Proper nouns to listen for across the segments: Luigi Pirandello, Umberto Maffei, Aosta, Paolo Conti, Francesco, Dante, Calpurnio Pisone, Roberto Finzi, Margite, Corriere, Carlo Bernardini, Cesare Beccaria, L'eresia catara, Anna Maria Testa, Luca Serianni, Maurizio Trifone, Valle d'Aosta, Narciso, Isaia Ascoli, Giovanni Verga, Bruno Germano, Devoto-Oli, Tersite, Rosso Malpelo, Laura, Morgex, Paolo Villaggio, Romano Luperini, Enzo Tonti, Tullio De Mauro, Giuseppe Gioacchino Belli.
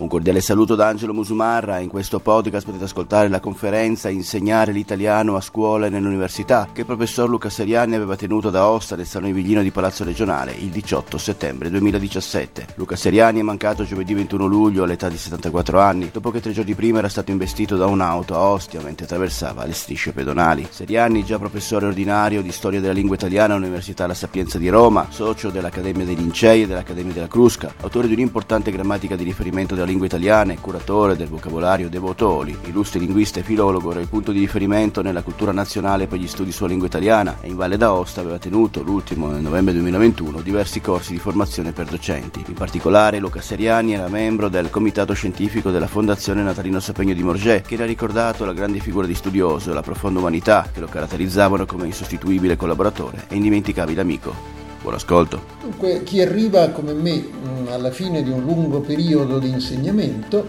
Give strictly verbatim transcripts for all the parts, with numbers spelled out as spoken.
Un cordiale saluto da Angelo Musumarra. In questo podcast potete ascoltare la conferenza Insegnare l'italiano a scuola e nell'università che il professor Luca Serianni aveva tenuto ad Aosta nel Salone Viglino di Palazzo Regionale il diciotto settembre duemiladiciassette. Luca Serianni è mancato giovedì ventuno luglio all'età di settantaquattro anni, dopo che tre giorni prima era stato investito da un'auto a Ostia mentre attraversava le strisce pedonali. Serianni, già professore ordinario di storia della lingua italiana all'Università La Sapienza di Roma, socio dell'Accademia dei Lincei e dell'Accademia della Crusca, autore di un'importante grammatica di riferimento della lingua italiana e curatore del vocabolario Devoto-Oli, illustre linguista e filologo, era il punto di riferimento nella cultura nazionale per gli studi sulla lingua italiana e in Valle d'Aosta aveva tenuto, l'ultimo nel novembre duemilaventuno, diversi corsi di formazione per docenti. In particolare Luca Serianni era membro del comitato scientifico della Fondazione Natalino Sapegno di Morgex, che era ricordato la grande figura di studioso e la profonda umanità che lo caratterizzavano come insostituibile collaboratore e indimenticabile amico. Buon ascolto. Dunque, chi arriva come me alla fine di un lungo periodo di insegnamento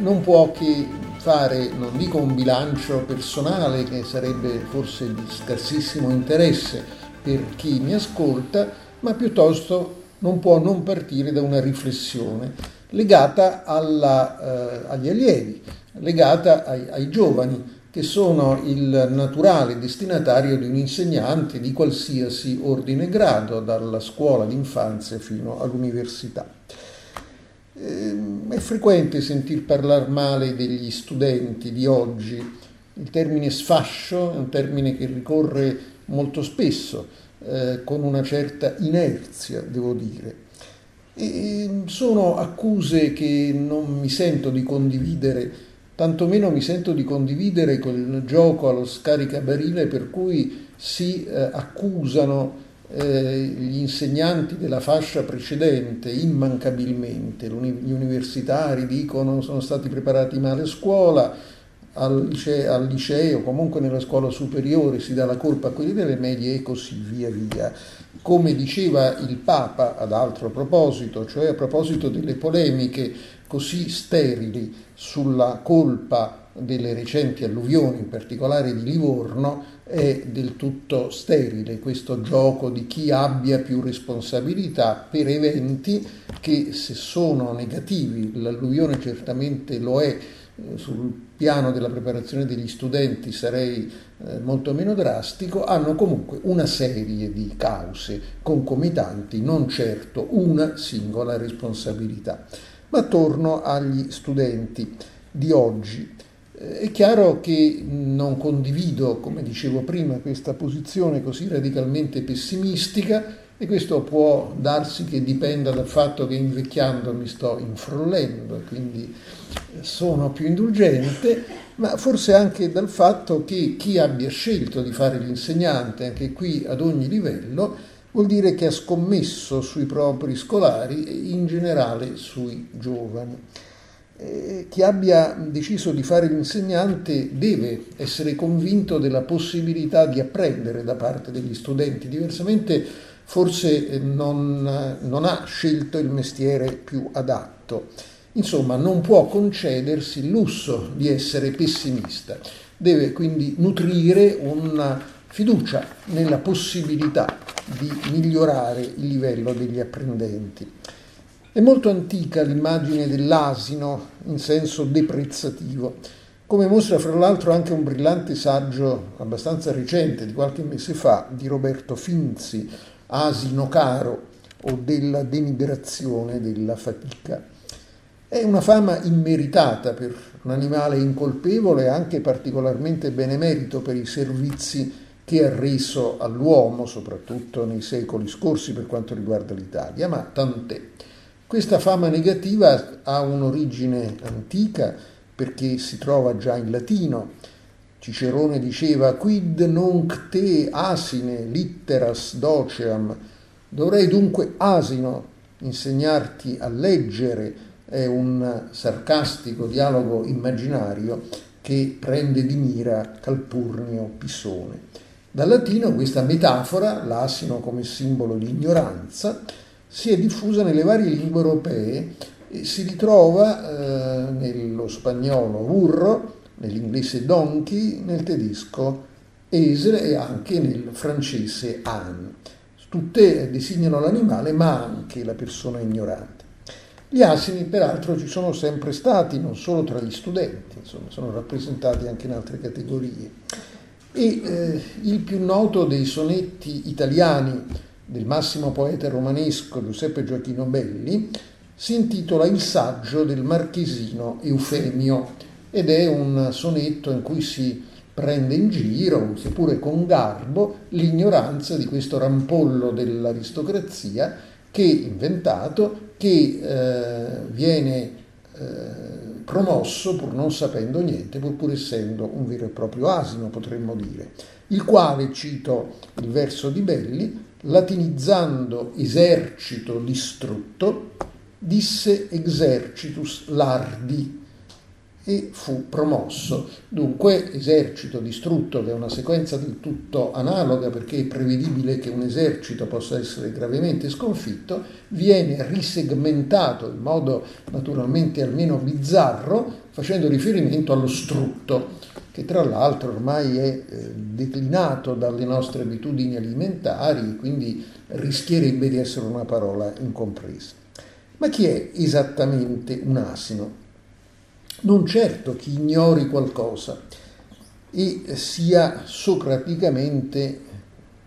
non può che fare, non dico un bilancio personale che sarebbe forse di scarsissimo interesse per chi mi ascolta, ma piuttosto non può non partire da una riflessione legata alla, eh, agli allievi, legata ai, ai giovani, che sono il naturale destinatario di un insegnante di qualsiasi ordine e grado, dalla scuola d'infanzia fino all'università. È frequente sentir parlare male degli studenti di oggi. Il termine sfascio è un termine che ricorre molto spesso, eh, con una certa inerzia, devo dire. E sono accuse che non mi sento di condividere. Tantomeno mi sento di condividere quel gioco allo scaricabarile per cui si eh, accusano eh, gli insegnanti della fascia precedente immancabilmente. Gli universitari dicono sono stati preparati male a scuola, al liceo, al liceo, comunque nella scuola superiore si dà la colpa a quelli delle medie e così via via. Come diceva il Papa ad altro proposito, cioè a proposito delle polemiche così sterili sulla colpa delle recenti alluvioni, in particolare di Livorno, è del tutto sterile questo gioco di chi abbia più responsabilità per eventi che, se sono negativi, l'alluvione certamente lo è, sul piano della preparazione degli studenti sarei molto meno drastico, hanno comunque una serie di cause concomitanti, non certo una singola responsabilità. Ma torno agli studenti di oggi. È chiaro che non condivido, come dicevo prima, questa posizione così radicalmente pessimistica, e questo può darsi che dipenda dal fatto che invecchiando mi sto infrollendo, quindi sono più indulgente, ma forse anche dal fatto che chi abbia scelto di fare l'insegnante, anche qui ad ogni livello, vuol dire che ha scommesso sui propri scolari e in generale sui giovani. Eh, chi abbia deciso di fare l'insegnante deve essere convinto della possibilità di apprendere da parte degli studenti, diversamente forse non, non ha scelto il mestiere più adatto. Insomma, non può concedersi il lusso di essere pessimista. Deve quindi nutrire una fiducia nella possibilità di migliorare il livello degli apprendenti. È molto antica l'immagine dell'asino in senso deprezzativo, come mostra fra l'altro anche un brillante saggio abbastanza recente, di qualche mese fa, di Roberto Finzi, Asino caro o della deliberazione della fatica. È una fama immeritata per un animale incolpevole e anche particolarmente benemerito per i servizi che ha reso all'uomo, soprattutto nei secoli scorsi per quanto riguarda l'Italia, ma tant'è. Questa fama negativa ha un'origine antica perché si trova già in latino. Cicerone diceva quid nunc te asine litteras doceam, dovrei dunque asino insegnarti a leggere, è un sarcastico dialogo immaginario che prende di mira Calpurnio Pisone. Dal latino questa metafora, l'asino come simbolo di ignoranza, si è diffusa nelle varie lingue europee e si ritrova eh, nello spagnolo burro, nell'inglese donkey, nel tedesco esel e anche nel francese âne. tutte designano l'animale ma anche la persona ignorante. Gli asini peraltro ci sono sempre stati, non solo tra gli studenti, insomma, sono rappresentati anche in altre categorie. E eh, il più noto dei sonetti italiani del massimo poeta romanesco Giuseppe Gioacchino Belli si intitola Il saggio del marchesino Eufemio ed è un sonetto in cui si prende in giro, seppure con garbo, l'ignoranza di questo rampollo dell'aristocrazia che inventato, che eh, viene eh, promosso pur non sapendo niente, pur pur essendo un vero e proprio asino, potremmo dire, il quale, cito il verso di Belli, latinizzando esercito distrutto, disse exercitus lardi, e fu promosso. Dunque esercito distrutto, che è una sequenza del tutto analoga perché è prevedibile che un esercito possa essere gravemente sconfitto, viene risegmentato in modo naturalmente almeno bizzarro, facendo riferimento allo strutto, che tra l'altro ormai è declinato dalle nostre abitudini alimentari e quindi rischierebbe di essere una parola incompresa. Ma chi è esattamente un asino? Non certo chi ignori qualcosa e sia socraticamente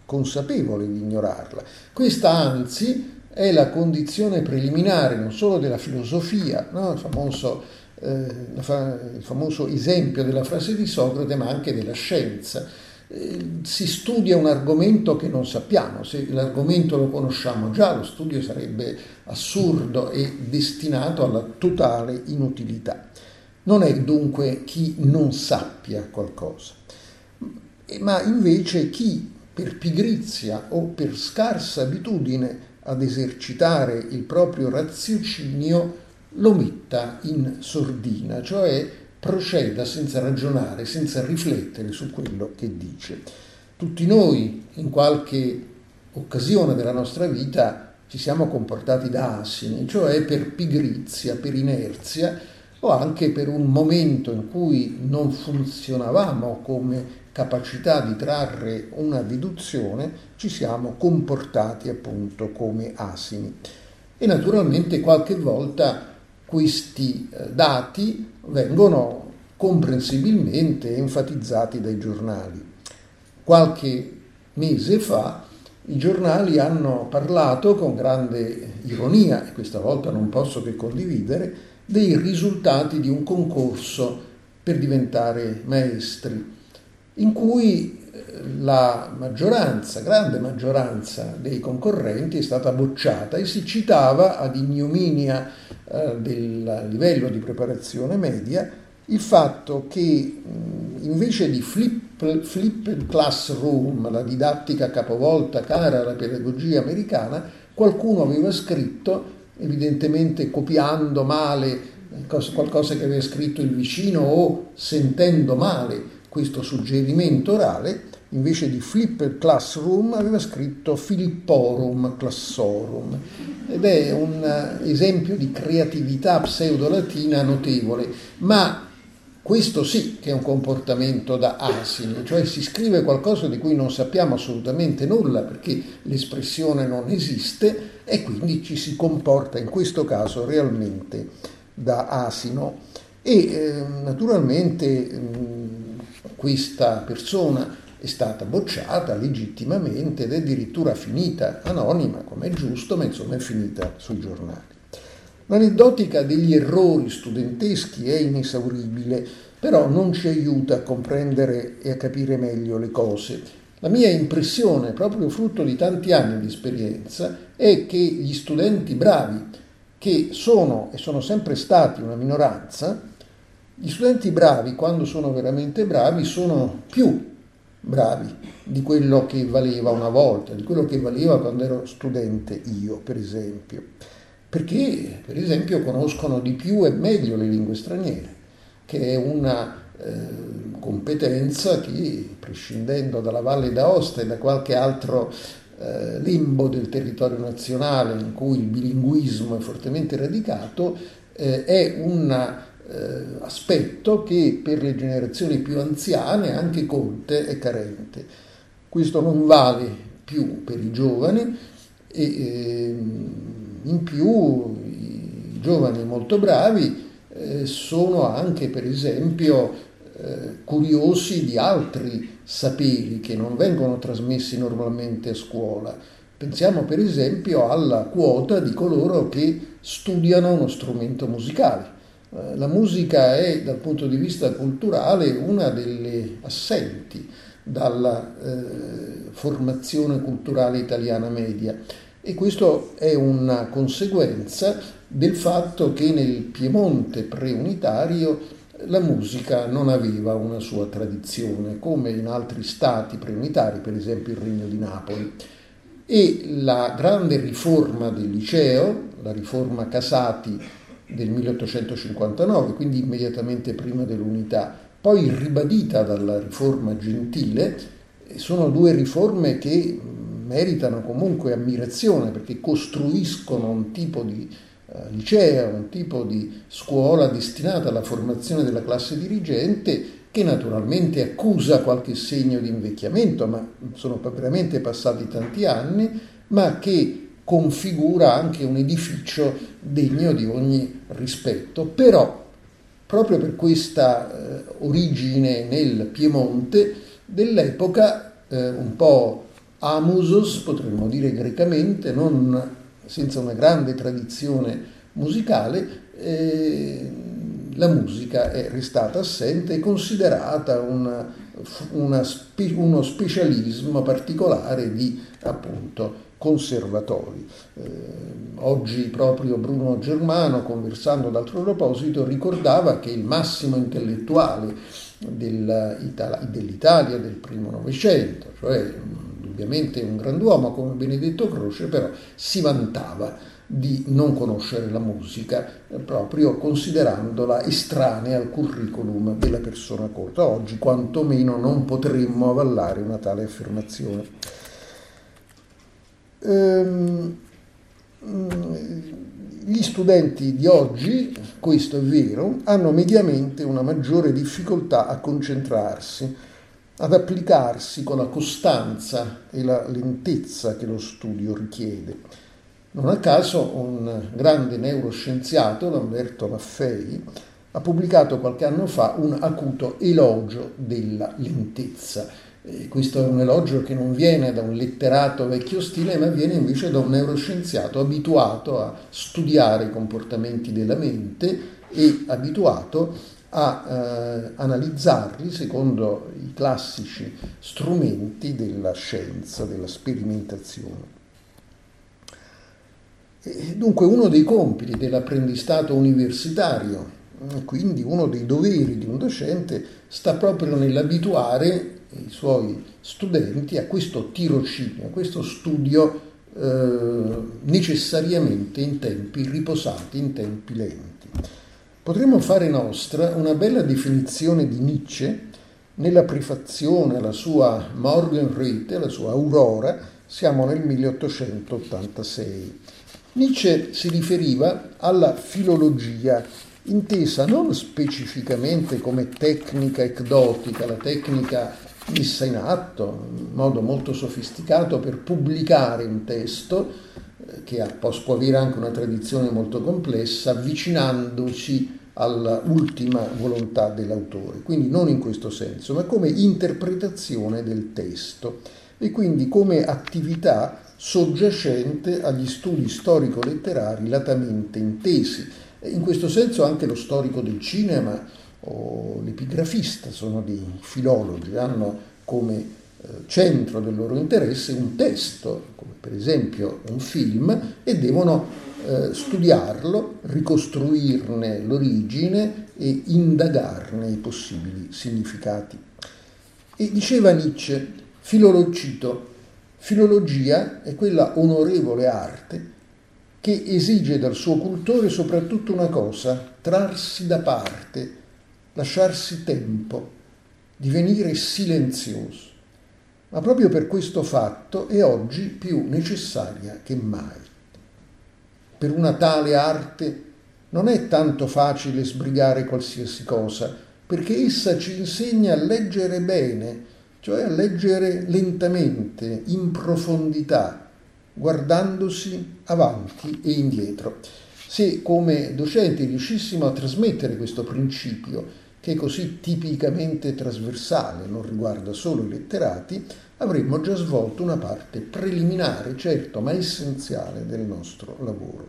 consapevole di ignorarla. Questa, anzi, è la condizione preliminare non solo della filosofia, no? il, famoso, eh, il famoso esempio della frase di Socrate, ma anche della scienza. Eh, si studia un argomento che non sappiamo, se l'argomento lo conosciamo già, lo studio sarebbe assurdo e destinato alla totale inutilità. Non è dunque chi non sappia qualcosa, ma invece chi per pigrizia o per scarsa abitudine ad esercitare il proprio raziocinio lo metta in sordina, cioè proceda senza ragionare, senza riflettere su quello che dice. Tutti noi in qualche occasione della nostra vita ci siamo comportati da asini, cioè per pigrizia, per inerzia, o anche per un momento in cui non funzionavamo come capacità di trarre una deduzione, ci siamo comportati appunto come asini. E naturalmente qualche volta questi dati vengono comprensibilmente enfatizzati dai giornali. Qualche mese fa i giornali hanno parlato con grande ironia, e questa volta non posso che condividere, dei risultati di un concorso per diventare maestri, in cui la maggioranza, grande maggioranza dei concorrenti è stata bocciata e si citava ad ignominia eh, del livello di preparazione media il fatto che invece di flip, flip classroom, la didattica capovolta cara alla pedagogia americana, qualcuno aveva scritto, evidentemente copiando male qualcosa che aveva scritto il vicino o sentendo male questo suggerimento orale, invece di flip classroom aveva scritto Filipporum classorum, ed è un esempio di creatività pseudolatina notevole. Ma questo sì che è un comportamento da asini, cioè si scrive qualcosa di cui non sappiamo assolutamente nulla perché l'espressione non esiste e quindi ci si comporta in questo caso realmente da asino. E eh, naturalmente mh, questa persona è stata bocciata legittimamente ed è addirittura finita anonima, come è giusto, ma insomma è finita sui giornali. L'aneddotica degli errori studenteschi è inesauribile, però non ci aiuta a comprendere e a capire meglio le cose. La mia impressione, proprio frutto di tanti anni di esperienza, è che gli studenti bravi, che sono e sono sempre stati una minoranza, gli studenti bravi, quando sono veramente bravi, sono più bravi di quello che valeva una volta, di quello che valeva quando ero studente io, per esempio. Perché, per esempio, conoscono di più e meglio le lingue straniere, che è una eh, competenza che, prescindendo dalla Valle d'Aosta e da qualche altro eh, limbo del territorio nazionale in cui il bilinguismo è fortemente radicato, eh, è un eh, aspetto che per le generazioni più anziane, anche colte, è carente. Questo non vale più per i giovani e eh, in più i giovani molto bravi eh, sono anche, per esempio, eh, curiosi di altri saperi che non vengono trasmessi normalmente a scuola. Pensiamo per esempio alla quota di coloro che studiano uno strumento musicale. La musica è, dal punto di vista culturale, una delle assenti dalla eh, formazione culturale italiana media, e questo è una conseguenza del fatto che nel Piemonte preunitario la musica non aveva una sua tradizione, come in altri stati preunitari, per esempio il Regno di Napoli. E la grande riforma del liceo, la riforma Casati del milleottocentocinquantanove, quindi immediatamente prima dell'unità, poi ribadita dalla riforma Gentile, sono due riforme che meritano comunque ammirazione perché costruiscono un tipo di uh, liceo, un tipo di scuola destinata alla formazione della classe dirigente, che naturalmente accusa qualche segno di invecchiamento, ma sono veramente passati tanti anni, ma che configura anche un edificio degno di ogni rispetto. Però, proprio per questa eh, origine nel Piemonte dell'epoca, eh, un po' amusos, potremmo dire grecamente, non senza una grande tradizione musicale, eh, la musica è restata assente e considerata una, una, uno specialismo particolare di, appunto, conservatori. Eh, oggi proprio Bruno Germano, conversando ad altro proposito, ricordava che il massimo intellettuale dell'Italia del primo Novecento, cioè ovviamente un grand'uomo come Benedetto Croce, però si vantava di non conoscere la musica, proprio considerandola estranea al curriculum della persona colta. Oggi quantomeno non potremmo avallare una tale affermazione. Ehm, gli studenti di oggi, questo è vero, hanno mediamente una maggiore difficoltà a concentrarsi, ad applicarsi con la costanza e la lentezza che lo studio richiede. Non a caso un grande neuroscienziato, Umberto Maffei, ha pubblicato qualche anno fa un acuto elogio della lentezza. E questo è un elogio che non viene da un letterato vecchio stile, ma viene invece da un neuroscienziato abituato a studiare i comportamenti della mente e abituato a eh, analizzarli secondo i classici strumenti della scienza, della sperimentazione. Dunque, uno dei compiti dell'apprendistato universitario, quindi uno dei doveri di un docente, sta proprio nell'abituare i suoi studenti a questo tirocinio, a questo studio eh, necessariamente in tempi riposati, in tempi lenti. Potremmo fare nostra una bella definizione di Nietzsche nella prefazione alla sua Morgenröte, la sua Aurora. Siamo nel milleottocentottantasei. Nietzsche si riferiva alla filologia, intesa non specificamente come tecnica ecdotica, la tecnica messa in atto in modo molto sofisticato per pubblicare un testo che può avere anche una tradizione molto complessa, avvicinandosi all'ultima volontà dell'autore, quindi non in questo senso, ma come interpretazione del testo e quindi come attività soggiacente agli studi storico-letterari latamente intesi. In questo senso anche lo storico del cinema o l'epigrafista sono dei filologi, hanno come centro del loro interesse un testo, come per esempio un film, e devono studiarlo, ricostruirne l'origine e indagarne i possibili significati. E diceva Nietzsche, filologito, filologia è quella onorevole arte che esige dal suo cultore soprattutto una cosa: trarsi da parte, lasciarsi tempo, divenire silenzioso. Ma proprio per questo fatto è oggi più necessaria che mai. Per una tale arte non è tanto facile sbrigare qualsiasi cosa, perché essa ci insegna a leggere bene, cioè leggere lentamente, in profondità, guardandosi avanti e indietro. Se come docenti riuscissimo a trasmettere questo principio, che è così tipicamente trasversale, non riguarda solo i letterati, avremmo già svolto una parte preliminare, certo, ma essenziale del nostro lavoro.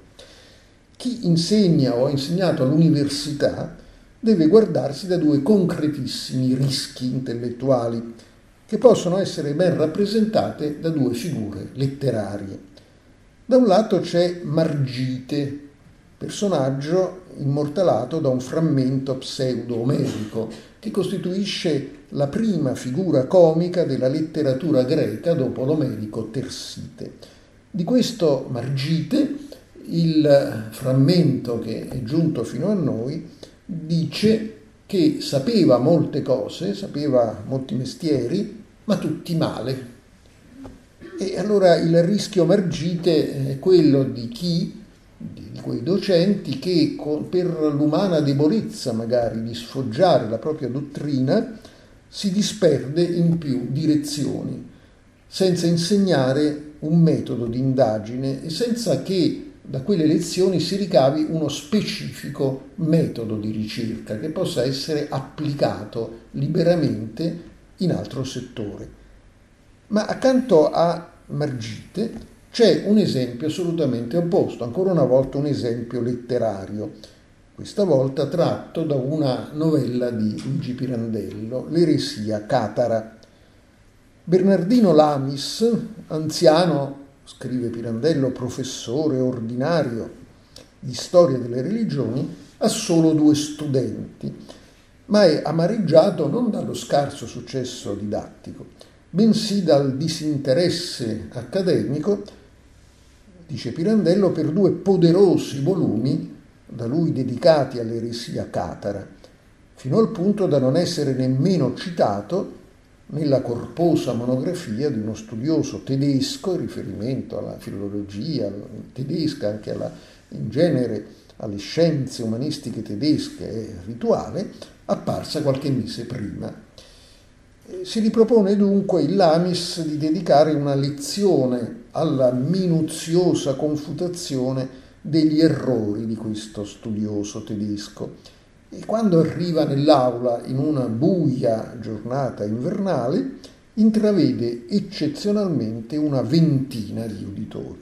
Chi insegna o ha insegnato all'università deve guardarsi da due concretissimi rischi intellettuali che possono essere ben rappresentate da due figure letterarie. Da un lato c'è Margite, personaggio immortalato da un frammento pseudo-omerico che costituisce la prima figura comica della letteratura greca dopo l'omerico Tersite. Di questo Margite, il frammento che è giunto fino a noi, dice che sapeva molte cose, sapeva molti mestieri, ma tutti male. E allora il rischio Margite è quello di chi di quei docenti che per l'umana debolezza magari di sfoggiare la propria dottrina si disperde in più direzioni senza insegnare un metodo di indagine e senza che da quelle lezioni si ricavi uno specifico metodo di ricerca che possa essere applicato liberamente in altro settore. Ma accanto a Margite c'è un esempio assolutamente opposto, ancora una volta un esempio letterario, questa volta tratto da una novella di Luigi Pirandello, L'eresia catara. Bernardino Lamis, anziano, scrive Pirandello, professore ordinario di storia delle religioni, ha solo due studenti, ma è amareggiato non dallo scarso successo didattico, bensì dal disinteresse accademico, dice Pirandello, per due poderosi volumi da lui dedicati all'eresia catara, fino al punto da non essere nemmeno citato nella corposa monografia di uno studioso tedesco, in riferimento alla filologia tedesca, anche alla, in genere alle scienze umanistiche tedesche e rituale, apparsa qualche mese prima. Si ripropone dunque il Lamis di dedicare una lezione alla minuziosa confutazione degli errori di questo studioso tedesco. E quando arriva nell'aula in una buia giornata invernale, intravede eccezionalmente una ventina di uditori.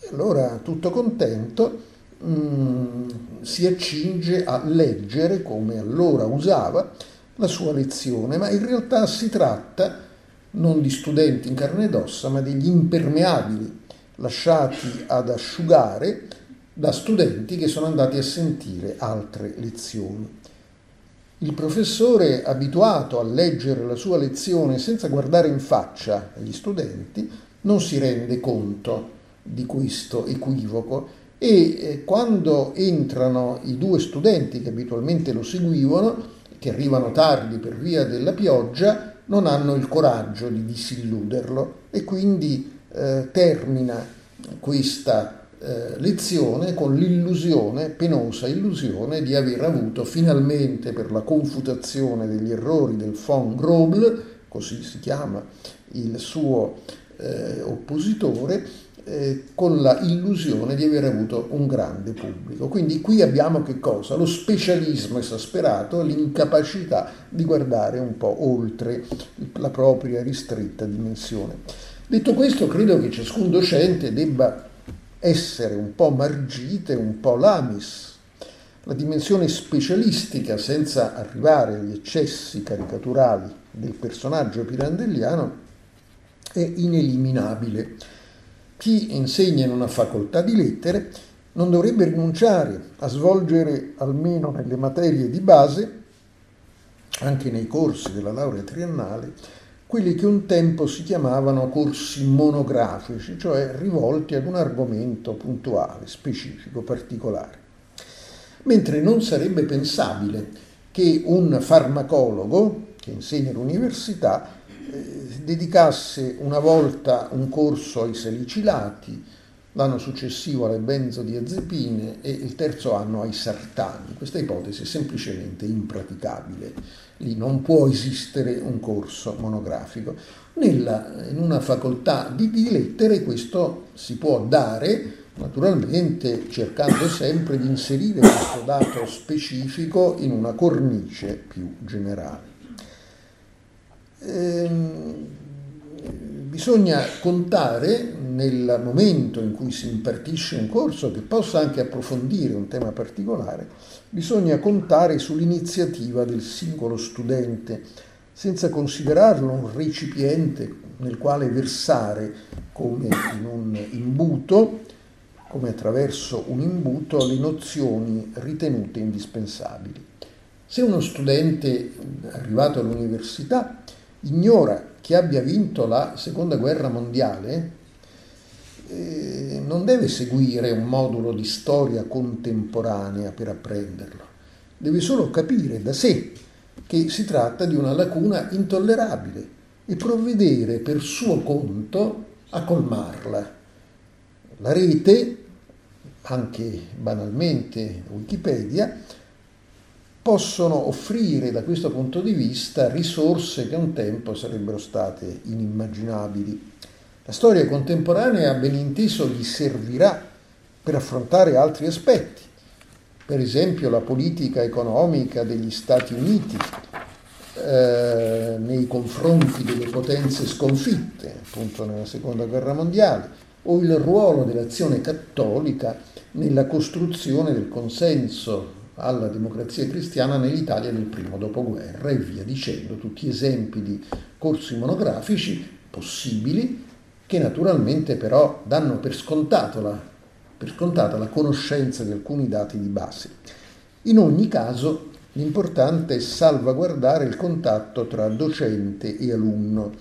E allora, tutto contento, mh, si accinge a leggere, come allora usava, la sua lezione, ma in realtà si tratta non di studenti in carne ed ossa, ma degli impermeabili lasciati ad asciugare da studenti che sono andati a sentire altre lezioni. Il professore, abituato a leggere la sua lezione senza guardare in faccia agli studenti, non si rende conto di questo equivoco e quando entrano i due studenti che abitualmente lo seguivano, che arrivano tardi per via della pioggia, non hanno il coraggio di disilluderlo e quindi eh, termina questa eh, lezione con l'illusione, penosa illusione, di aver avuto finalmente per la confutazione degli errori del von Grobl, così si chiama il suo eh, oppositore, eh, con la illusione di aver avuto un grande pubblico. Quindi qui abbiamo che cosa? Lo specialismo esasperato, l'incapacità di guardare un po' oltre la propria ristretta dimensione. Detto questo, credo che ciascun docente debba essere un po' Margite, un po' Lamis. La dimensione specialistica, senza arrivare agli eccessi caricaturali del personaggio pirandelliano, è ineliminabile. Chi insegna in una facoltà di lettere non dovrebbe rinunciare a svolgere, almeno nelle materie di base, anche nei corsi della laurea triennale, quelli che un tempo si chiamavano corsi monografici, cioè rivolti ad un argomento puntuale, specifico, particolare. Mentre non sarebbe pensabile che un farmacologo che insegna all'università dedicasse una volta un corso ai salicilati, l'anno successivo alle benzodiazepine e il terzo anno ai sartani. Questa ipotesi è semplicemente impraticabile, lì non può esistere un corso monografico. Nella, in una facoltà di, di lettere questo si può dare, naturalmente cercando sempre di inserire questo dato specifico in una cornice più generale. Ehm, bisogna contare, nel momento in cui si impartisce un corso che possa anche approfondire un tema particolare, bisogna contare sull'iniziativa del singolo studente, senza considerarlo un recipiente nel quale versare, come in un imbuto, come attraverso un imbuto, le nozioni ritenute indispensabili. Se uno studente arrivato all'università ignora che abbia vinto la Seconda Guerra Mondiale, eh, non deve seguire un modulo di storia contemporanea per apprenderlo, deve solo capire da sé che si tratta di una lacuna intollerabile e provvedere per suo conto a colmarla. La rete, anche banalmente Wikipedia, possono offrire da questo punto di vista risorse che un tempo sarebbero state inimmaginabili. La storia contemporanea, ben inteso, gli servirà per affrontare altri aspetti, per esempio la politica economica degli Stati Uniti eh, nei confronti delle potenze sconfitte, appunto nella Seconda Guerra Mondiale, o il ruolo dell'azione cattolica nella costruzione del consenso alla democrazia cristiana nell'Italia del primo dopoguerra e via dicendo, tutti esempi di corsi monografici possibili che naturalmente però danno per scontato la, per scontata la conoscenza di alcuni dati di base. In ogni caso l'importante è salvaguardare il contatto tra docente e alunno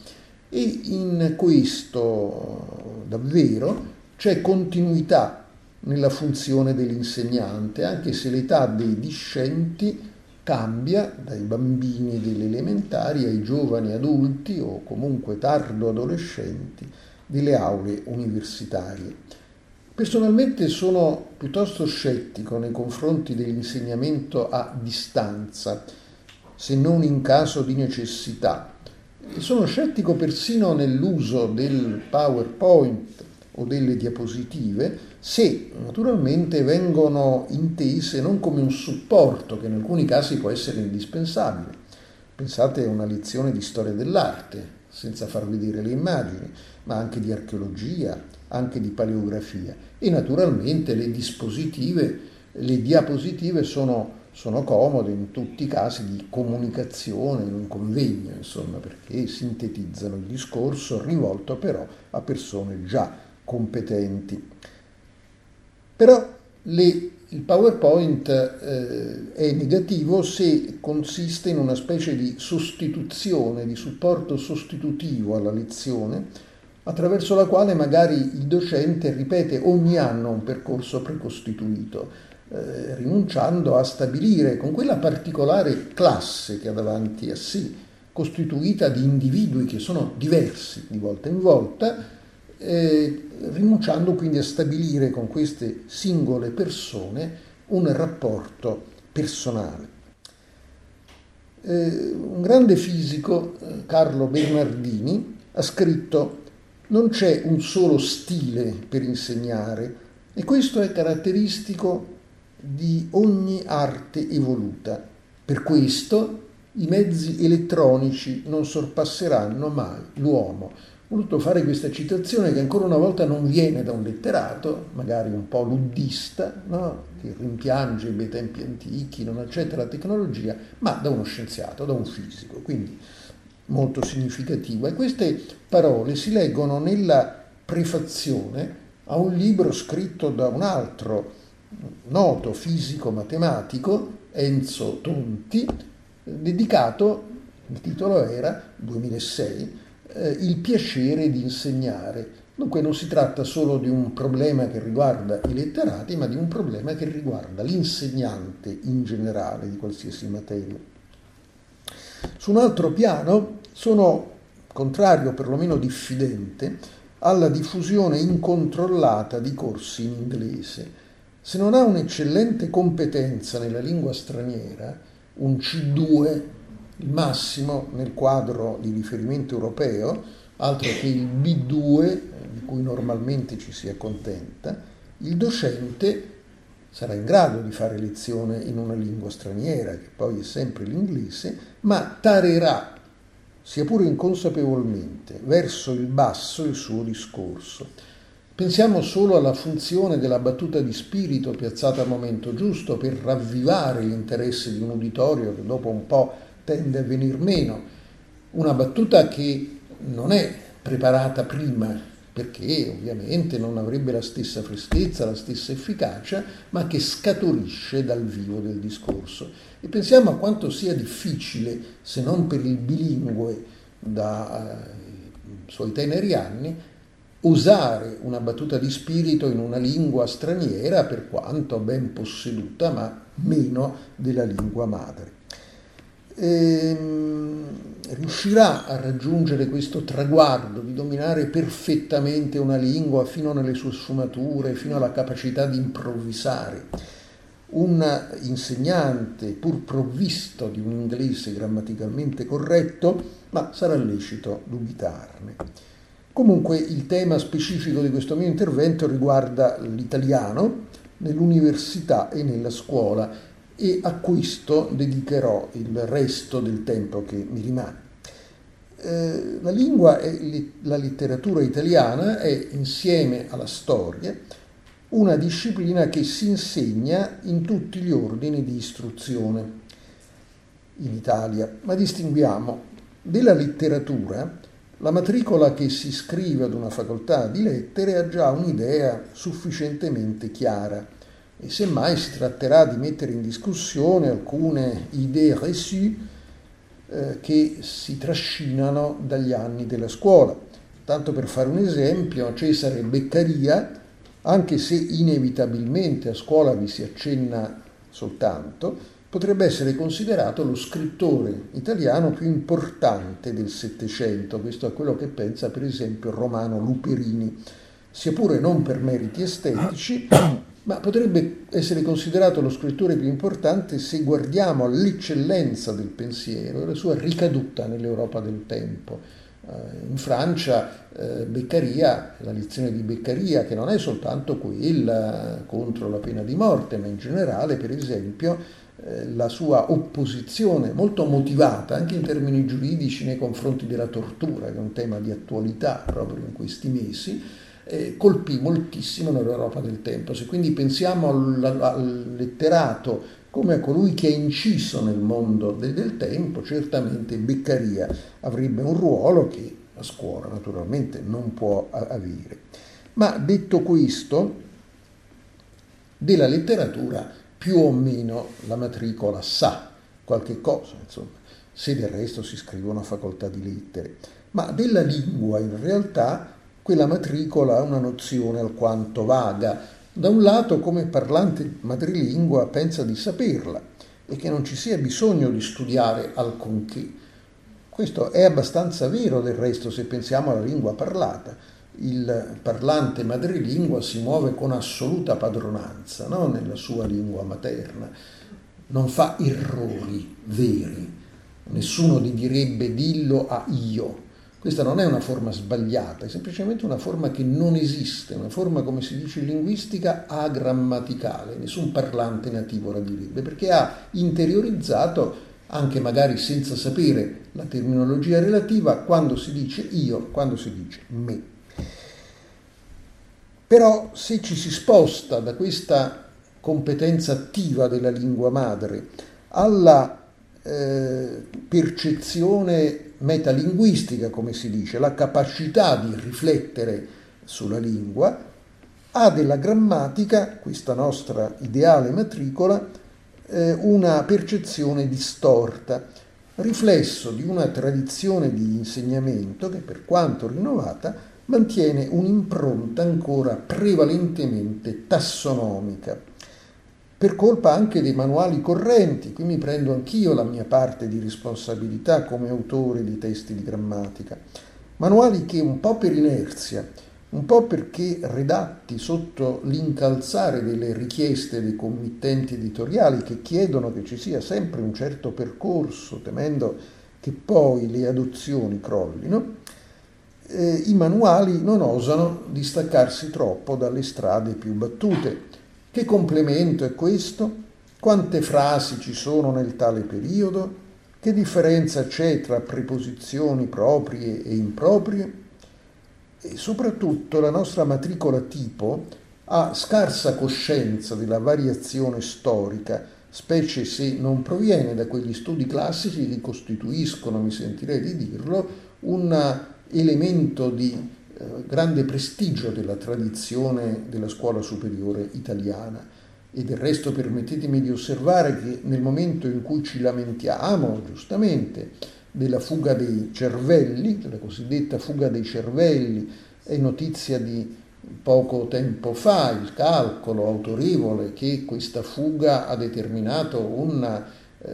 e in questo davvero c'è continuità nella funzione dell'insegnante, anche se l'età dei discenti cambia dai bambini delle elementari ai giovani adulti o comunque tardo adolescenti delle aule universitarie. Personalmente sono piuttosto scettico nei confronti dell'insegnamento a distanza, se non in caso di necessità. E sono scettico persino nell'uso del PowerPoint o delle diapositive, se naturalmente vengono intese non come un supporto che in alcuni casi può essere indispensabile. Pensate a una lezione di storia dell'arte, senza far vedere le immagini, ma anche di archeologia, anche di paleografia. E naturalmente le dispositive, le diapositive sono sono comode in tutti i casi di comunicazione in un convegno, insomma, perché sintetizzano il discorso rivolto però a persone già competenti. Però le, il PowerPoint eh, è negativo se consiste in una specie di sostituzione, di supporto sostitutivo alla lezione, attraverso la quale magari il docente ripete ogni anno un percorso precostituito, Eh, rinunciando a stabilire con quella particolare classe che ha davanti a sé, costituita di individui che sono diversi di volta in volta, eh, rinunciando quindi a stabilire con queste singole persone un rapporto personale. Eh, un grande fisico, eh, Carlo Bernardini, ha scritto: «Non c'è un solo stile per insegnare e questo è caratteristico di ogni arte evoluta. Per questo i mezzi elettronici non sorpasseranno mai l'uomo». Ho voluto fare questa citazione che ancora una volta non viene da un letterato, magari un po' luddista, no? Che rimpiange i bei tempi antichi, non accetta la tecnologia, ma da uno scienziato, da un fisico, quindi molto significativa. E queste parole si leggono nella prefazione a un libro scritto da un altro noto fisico matematico, Enzo Tonti, dedicato, il titolo era duemilasei, eh, Il piacere di insegnare. Dunque non si tratta solo di un problema che riguarda i letterati, ma di un problema che riguarda l'insegnante in generale di qualsiasi materia. Su un altro piano sono contrario, perlomeno diffidente, alla diffusione incontrollata di corsi in inglese. Se non ha un'eccellente competenza nella lingua straniera, un C due, il massimo nel quadro di riferimento europeo, altro che il B due, di cui normalmente ci si accontenta, il docente sarà in grado di fare lezione in una lingua straniera, che poi è sempre l'inglese, ma tarerà, sia pure inconsapevolmente, verso il basso il suo discorso. Pensiamo solo alla funzione della battuta di spirito piazzata al momento giusto per ravvivare l'interesse di un uditorio che dopo un po' tende a venir meno. Una battuta che non è preparata prima, perché ovviamente non avrebbe la stessa freschezza, la stessa efficacia, ma che scaturisce dal vivo del discorso. E pensiamo a quanto sia difficile, se non per il bilingue dai suoi teneri anni, usare una battuta di spirito in una lingua straniera, per quanto ben posseduta, ma meno della lingua madre. Ehm, riuscirà a raggiungere questo traguardo di dominare perfettamente una lingua fino alle sue sfumature, fino alla capacità di improvvisare? Un insegnante, pur provvisto di un inglese grammaticalmente corretto, ma sarà lecito dubitarne. Comunque il tema specifico di questo mio intervento riguarda l'italiano nell'università e nella scuola, e a questo dedicherò il resto del tempo che mi rimane. Eh, la lingua e li, la letteratura italiana è, insieme alla storia, una disciplina che si insegna in tutti gli ordini di istruzione in Italia, ma distinguiamo della letteratura. La matricola che si iscrive ad una facoltà di lettere ha già un'idea sufficientemente chiara, e semmai si tratterà di mettere in discussione alcune idee reçues eh, che si trascinano dagli anni della scuola. Tanto per fare un esempio, Cesare Beccaria, anche se inevitabilmente a scuola vi si accenna soltanto, potrebbe essere considerato lo scrittore italiano più importante del Settecento. Questo è quello che pensa per esempio Romano Luperini, sia pure non per meriti estetici, ma potrebbe essere considerato lo scrittore più importante se guardiamo all'eccellenza del pensiero e la sua ricaduta nell'Europa del tempo. In Francia Beccaria, la lezione di Beccaria, che non è soltanto quella contro la pena di morte, ma in generale, per esempio, la sua opposizione molto motivata anche in termini giuridici nei confronti della tortura, che è un tema di attualità proprio in questi mesi, colpì moltissimo nell'Europa del tempo. Se quindi pensiamo al, al letterato come a colui che è inciso nel mondo del, del tempo, certamente Beccaria avrebbe un ruolo che a scuola naturalmente non può avere. Ma detto questo, della letteratura più o meno la matricola sa qualche cosa, insomma, se del resto si scrive una facoltà di lettere. Ma della lingua in realtà quella matricola ha una nozione alquanto vaga. Da un lato, come parlante madrelingua, pensa di saperla e che non ci sia bisogno di studiare alcunché. Questo è abbastanza vero del resto se pensiamo alla lingua parlata. Il parlante madrelingua si muove con assoluta padronanza, no? Nella sua lingua materna. Non fa errori veri. Nessuno gli direbbe dillo a io. Questa non è una forma sbagliata, è semplicemente una forma che non esiste, una forma, come si dice in linguistica, agrammaticale. Nessun parlante nativo la direbbe, perché ha interiorizzato, anche magari senza sapere, la terminologia relativa quando si dice io, quando si dice me. Però se ci si sposta da questa competenza attiva della lingua madre alla eh, percezione metalinguistica, come si dice, la capacità di riflettere sulla lingua, ha della grammatica, questa nostra ideale matricola, eh, una percezione distorta, riflesso di una tradizione di insegnamento che, per quanto rinnovata, mantiene un'impronta ancora prevalentemente tassonomica, per colpa anche dei manuali correnti. Qui mi prendo anch'io la mia parte di responsabilità come autore di testi di grammatica. Manuali che un po' per inerzia un po' perché redatti sotto l'incalzare delle richieste dei committenti editoriali che chiedono che ci sia sempre un certo percorso, temendo che poi le adozioni crollino, eh, i manuali non osano distaccarsi troppo dalle strade più battute. Che complemento è questo? Quante frasi ci sono nel tale periodo? Che differenza c'è tra preposizioni proprie e improprie? E soprattutto la nostra matricola tipo ha scarsa coscienza della variazione storica, specie se non proviene da quegli studi classici che costituiscono, mi sentirei di dirlo, un elemento di eh, grande prestigio della tradizione della scuola superiore italiana. E del resto permettetemi di osservare che nel momento in cui ci lamentiamo, giustamente, della fuga dei cervelli, della cosiddetta fuga dei cervelli, è notizia di poco tempo fa il calcolo autorevole che questa fuga ha determinato una eh,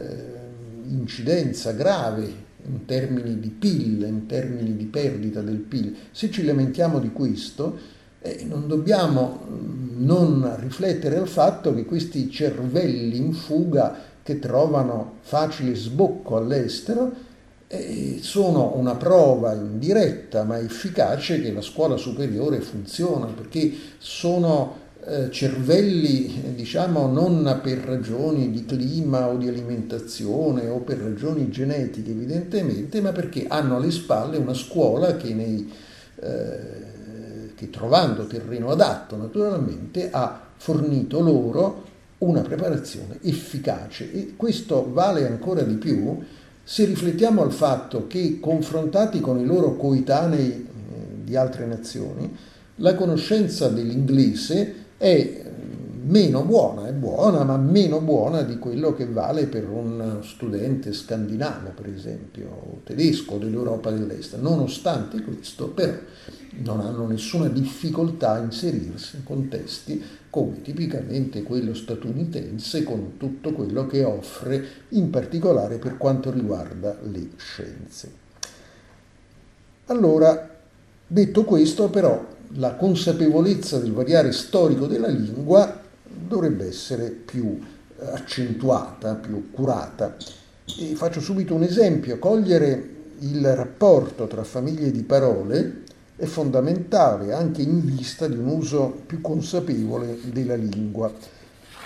incidenza grave in termini di P I L, in termini di perdita del P I L. Se ci lamentiamo di questo, eh, non dobbiamo non riflettere al fatto che questi cervelli in fuga che trovano facile sbocco all'estero sono una prova indiretta ma efficace che la scuola superiore funziona, perché sono eh, cervelli, diciamo, non per ragioni di clima o di alimentazione o per ragioni genetiche evidentemente, ma perché hanno alle spalle una scuola che, nei, eh, che trovando terreno adatto naturalmente ha fornito loro una preparazione efficace. E questo vale ancora di più se riflettiamo al fatto che, confrontati con i loro coetanei di altre nazioni, la conoscenza dell'inglese è meno buona, è buona, ma meno buona di quello che vale per un studente scandinavo, per esempio, o tedesco dell'Europa dell'Est. Nonostante questo, però, non hanno nessuna difficoltà a inserirsi in contesti come tipicamente quello statunitense, con tutto quello che offre, in particolare per quanto riguarda le scienze. Allora, detto questo, però, la consapevolezza del variare storico della lingua dovrebbe essere più accentuata, più accurata. E faccio subito un esempio: cogliere il rapporto tra famiglie di parole è fondamentale anche in vista di un uso più consapevole della lingua,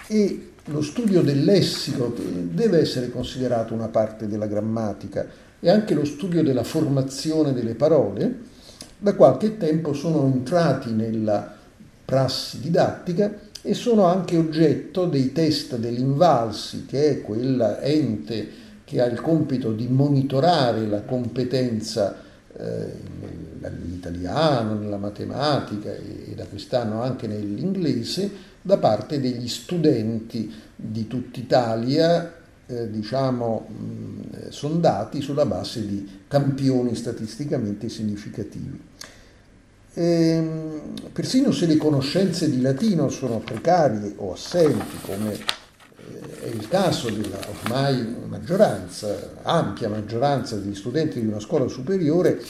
e lo studio del lessico deve essere considerato una parte della grammatica, e anche lo studio della formazione delle parole da qualche tempo sono entrati nella prassi didattica e sono anche oggetto dei test dell'Invalsi, che è quell'ente che ha il compito di monitorare la competenza nell'italiano, nella matematica e da quest'anno anche nell'inglese, da parte degli studenti di tutta Italia, eh, diciamo, mh, sondati sulla base di campioni statisticamente significativi. E, persino se le conoscenze di latino sono precarie o assenti, come è il caso della ormai maggioranza, ampia maggioranza degli studenti di una scuola superiore,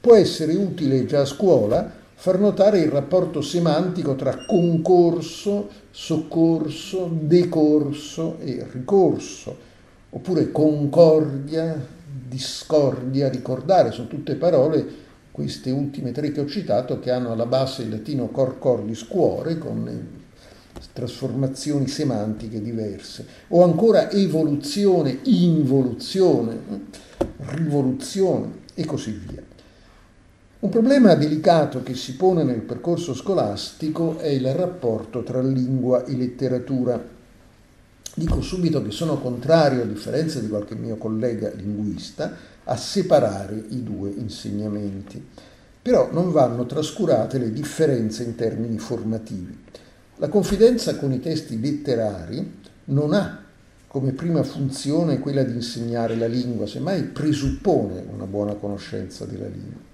può essere utile già a scuola far notare il rapporto semantico tra concorso, soccorso, decorso e ricorso, oppure concordia, discordia, ricordare. Sono tutte parole, queste ultime tre che ho citato, che hanno alla base il latino cor cordis cuore, con trasformazioni semantiche diverse, o ancora evoluzione, involuzione, rivoluzione e così via. Un problema delicato che si pone nel percorso scolastico è il rapporto tra lingua e letteratura. Dico subito che sono contrario, a differenza di qualche mio collega linguista, a separare i due insegnamenti, però non vanno trascurate le differenze in termini formativi. La confidenza con i testi letterari non ha come prima funzione quella di insegnare la lingua, semmai presuppone una buona conoscenza della lingua.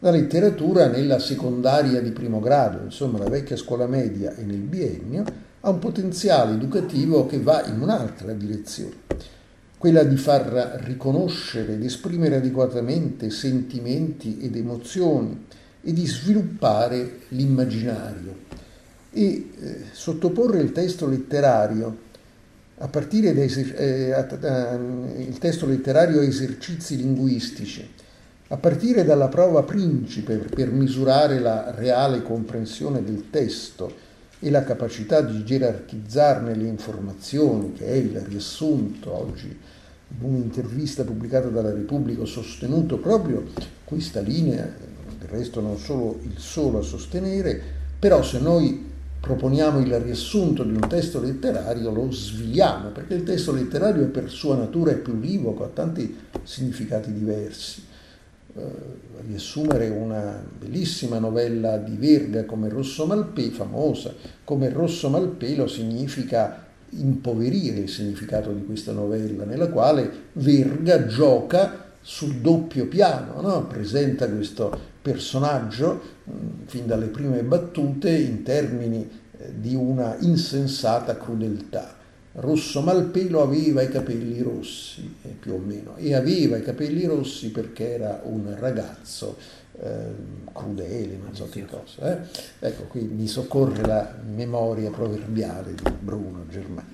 La letteratura nella secondaria di primo grado, insomma la vecchia scuola media, e nel biennio, ha un potenziale educativo che va in un'altra direzione, quella di far riconoscere ed esprimere adeguatamente sentimenti ed emozioni, e di sviluppare l'immaginario e eh, sottoporre il testo letterario a partire dai eh, a, a, il testo letterario a esercizi linguistici, a partire dalla prova principe per misurare la reale comprensione del testo e la capacità di gerarchizzarne le informazioni, che è il riassunto oggi in un'intervista pubblicata dalla Repubblica. Ho sostenuto proprio questa linea, del resto non sono il solo a sostenere, però se noi proponiamo il riassunto di un testo letterario lo sviliamo, perché il testo letterario per sua natura è plurivoco, ha tanti significati diversi. Uh, riassumere una bellissima novella di Verga come Rosso Malpelo, famosa come Rosso Malpelo, significa impoverire il significato di questa novella, nella quale Verga gioca sul doppio piano, no? Presenta questo personaggio mh, fin dalle prime battute in termini eh, di una insensata crudeltà. Rosso Malpelo aveva i capelli rossi, eh, più o meno, e aveva i capelli rossi perché era un ragazzo eh, crudele, non so che cosa. Eh. Ecco, qui mi soccorre la memoria proverbiale di Bruno Germano.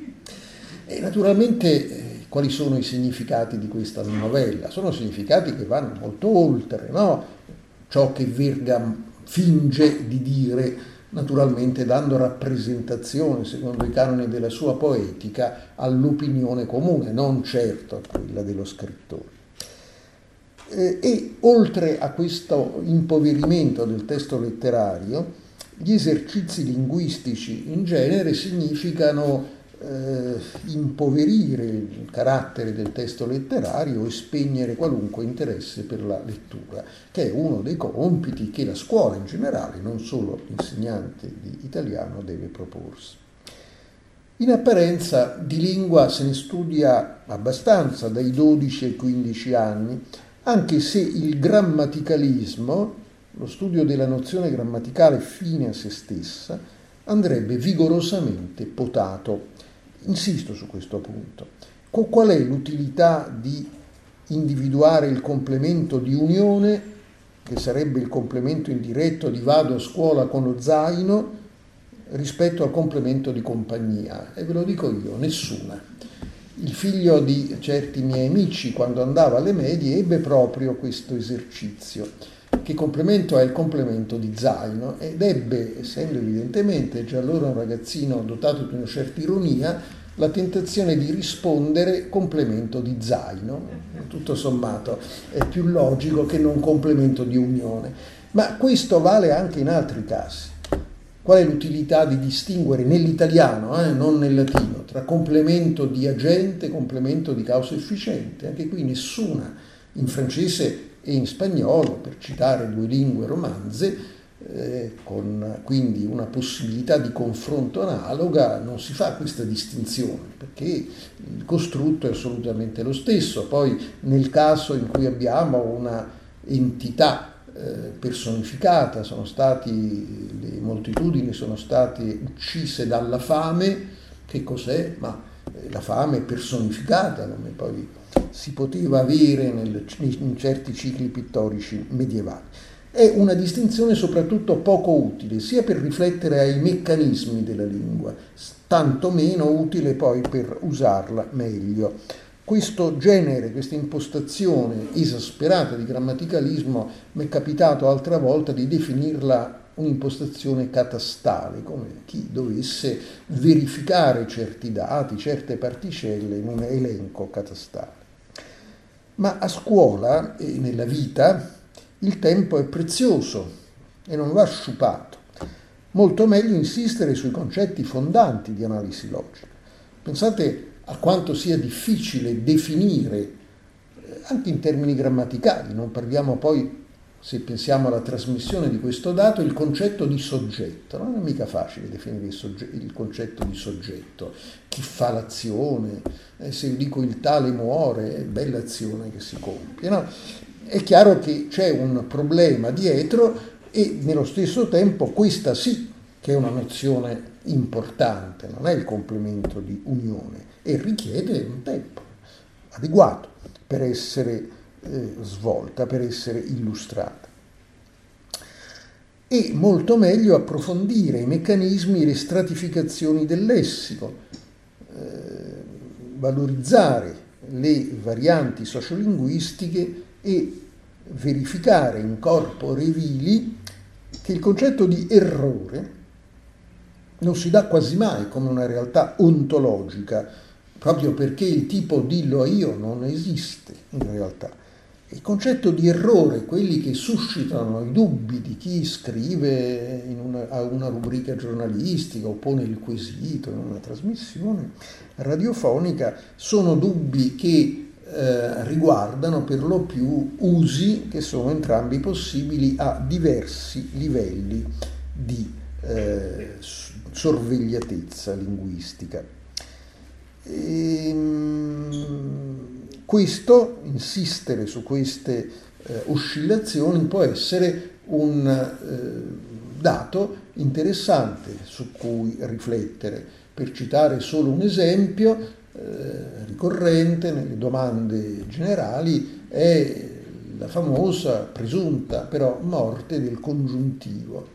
E naturalmente eh, quali sono i significati di questa novella? Sono significati che vanno molto oltre, no? Ciò che Verga finge di dire, naturalmente dando rappresentazione, secondo i canoni della sua poetica, all'opinione comune, non certo a quella dello scrittore. E, e oltre a questo impoverimento del testo letterario, gli esercizi linguistici in genere significano eh, impoverire il carattere del testo letterario e spegnere qualunque interesse per la lettura, che è uno dei compiti che la scuola in generale, non solo l'insegnante di italiano, deve proporsi. In apparenza di lingua se ne studia abbastanza dai dodici ai quindici anni, anche se il grammaticalismo, lo studio della nozione grammaticale fine a se stessa, andrebbe vigorosamente potato. Insisto su questo punto. Qual è l'utilità di individuare il complemento di unione, che sarebbe il complemento indiretto di vado a scuola con lo zaino, rispetto al complemento di compagnia? E ve lo dico io, nessuna. Il figlio di certi miei amici, quando andava alle medie, ebbe proprio questo esercizio. Che complemento è il complemento di zaino? Ed ebbe, essendo evidentemente già allora un ragazzino dotato di una certa ironia, la tentazione di rispondere complemento di zaino, tutto sommato è più logico che non complemento di unione. Ma questo vale anche in altri casi. Qual è l'utilità di distinguere nell'italiano, eh, non nel latino, tra complemento di agente e complemento di causa efficiente? Anche qui nessuna. In francese e in spagnolo, per citare due lingue romanze, eh, con quindi una possibilità di confronto analoga, non si fa questa distinzione, perché il costrutto è assolutamente lo stesso. Poi nel caso in cui abbiamo una entità eh, personificata, sono stati, le moltitudini sono state uccise dalla fame, che cos'è? Ma eh, la fame è personificata, come poi si poteva avere nel, in certi cicli pittorici medievali. È una distinzione soprattutto poco utile, sia per riflettere ai meccanismi della lingua, tanto meno utile poi per usarla meglio. Questo genere, questa impostazione esasperata di grammaticalismo, mi è capitato altra volta di definirla un'impostazione catastale, come chi dovesse verificare certi dati, certe particelle in un elenco catastale. Ma a scuola e nella vita il tempo è prezioso e non va sciupato. Molto meglio insistere sui concetti fondanti di analisi logica. Pensate a quanto sia difficile definire, anche in termini grammaticali, non parliamo poi, se pensiamo alla trasmissione di questo dato, il concetto di soggetto. Non è mica facile definire il, sogge- il concetto di soggetto. Chi fa l'azione, eh, se io dico il tale muore, è bella azione che si compie. No? È chiaro che c'è un problema dietro e nello stesso tempo questa sì che è una nozione importante, non è il complemento di unione, e richiede un tempo adeguato per essere Eh, svolta, per essere illustrata. e molto meglio approfondire i meccanismi e le stratificazioni del lessico, eh, valorizzare le varianti sociolinguistiche e verificare in corpore vili che il concetto di errore non si dà quasi mai come una realtà ontologica, proprio perché il tipo dillo a io non esiste in realtà. Il concetto di errore, quelli che suscitano i dubbi di chi scrive in una, a una rubrica giornalistica o pone il quesito in una trasmissione radiofonica, sono dubbi che eh, riguardano per lo più usi che sono entrambi possibili a diversi livelli di eh, sorvegliatezza linguistica. Ehm... Questo, insistere su queste eh, oscillazioni, può essere un eh, dato interessante su cui riflettere. Per citare solo un esempio eh, ricorrente nelle domande generali è la famosa, presunta però, morte del congiuntivo.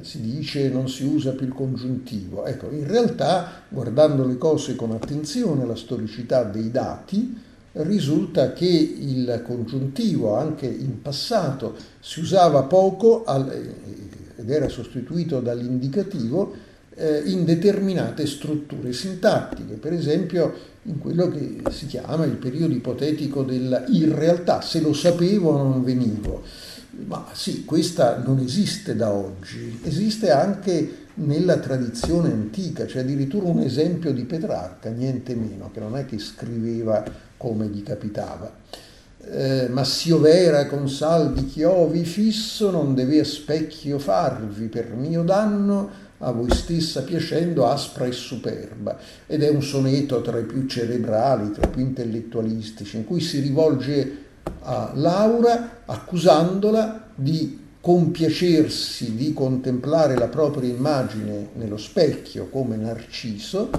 Si dice non si usa più il congiuntivo. Ecco, in realtà, guardando le cose con attenzione alla storicità dei dati, risulta che il congiuntivo anche in passato si usava poco ed era sostituito dall'indicativo in determinate strutture sintattiche, per esempio in quello che si chiama il periodo ipotetico della irrealtà: se lo sapevo non venivo. Ma sì, questa non esiste da oggi, esiste anche nella tradizione antica, c'è addirittura un esempio di Petrarca, niente meno, che non è che scriveva come gli capitava. Eh, ma s'io vera con saldi chiovi fisso, non devea specchio farvi per mio danno, a voi stessa piacendo aspra e superba. Ed è un sonetto tra i più cerebrali, tra i più intellettualistici, in cui si rivolge a Laura accusandola di compiacersi di contemplare la propria immagine nello specchio come Narciso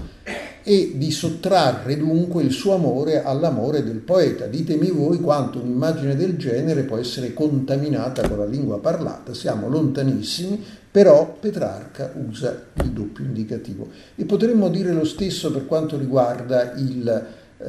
e di sottrarre dunque il suo amore all'amore del poeta. Ditemi voi quanto un'immagine del genere può essere contaminata con la lingua parlata, siamo lontanissimi, però Petrarca usa il doppio indicativo. E potremmo dire lo stesso per quanto riguarda il,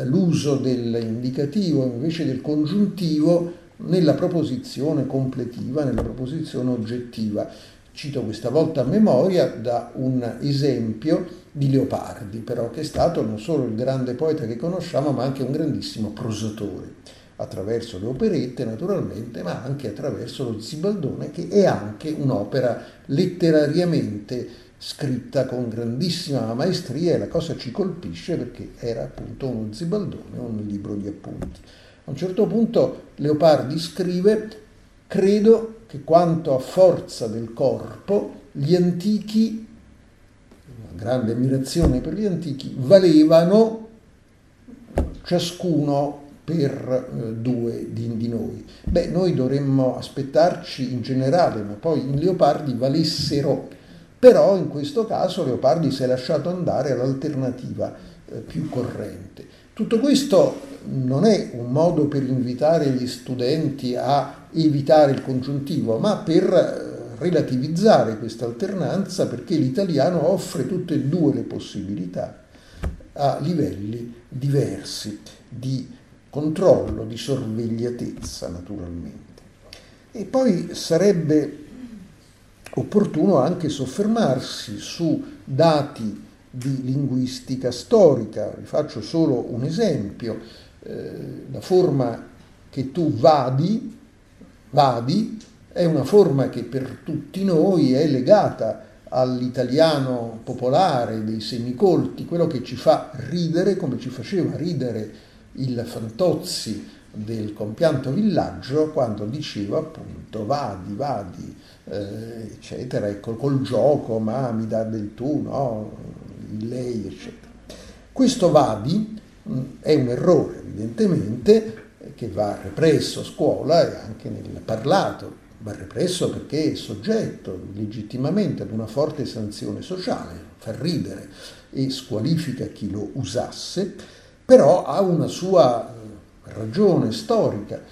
l'uso dell'indicativo invece del congiuntivo nella proposizione completiva, nella proposizione oggettiva. Cito questa volta a memoria da un esempio di Leopardi, però, che è stato non solo il grande poeta che conosciamo, ma anche un grandissimo prosatore, attraverso le operette naturalmente, ma anche attraverso lo Zibaldone, che è anche un'opera letterariamente scritta con grandissima maestria, e la cosa ci colpisce perché era appunto uno Zibaldone, un libro di appunti. A un certo punto Leopardi scrive: credo che quanto a forza del corpo gli antichi, una grande ammirazione per gli antichi, valevano ciascuno per due di, di noi. Beh, noi dovremmo aspettarci in generale, ma poi in Leopardi, valessero. Però in questo caso Leopardi si è lasciato andare all'alternativa eh, più corrente. Tutto questo non è un modo per invitare gli studenti a evitare il congiuntivo, ma per relativizzare questa alternanza, perché l'italiano offre tutte e due le possibilità a livelli diversi di controllo, di sorvegliatezza naturalmente. E poi sarebbe opportuno anche soffermarsi su dati di linguistica storica. Vi faccio solo un esempio: eh, la forma che tu vadi, vadi è una forma che per tutti noi è legata all'italiano popolare dei semicolti, quello che ci fa ridere, come ci faceva ridere il Fantozzi del Compianto Villaggio quando diceva appunto vadi, vadi, eh, eccetera, ecco, col gioco, ma mi dà del tu, no? Lei, eccetera. Questo vadi è un errore, evidentemente, che va represso a scuola e anche nel parlato, va represso perché è soggetto legittimamente ad una forte sanzione sociale, fa ridere e squalifica chi lo usasse, però ha una sua ragione storica.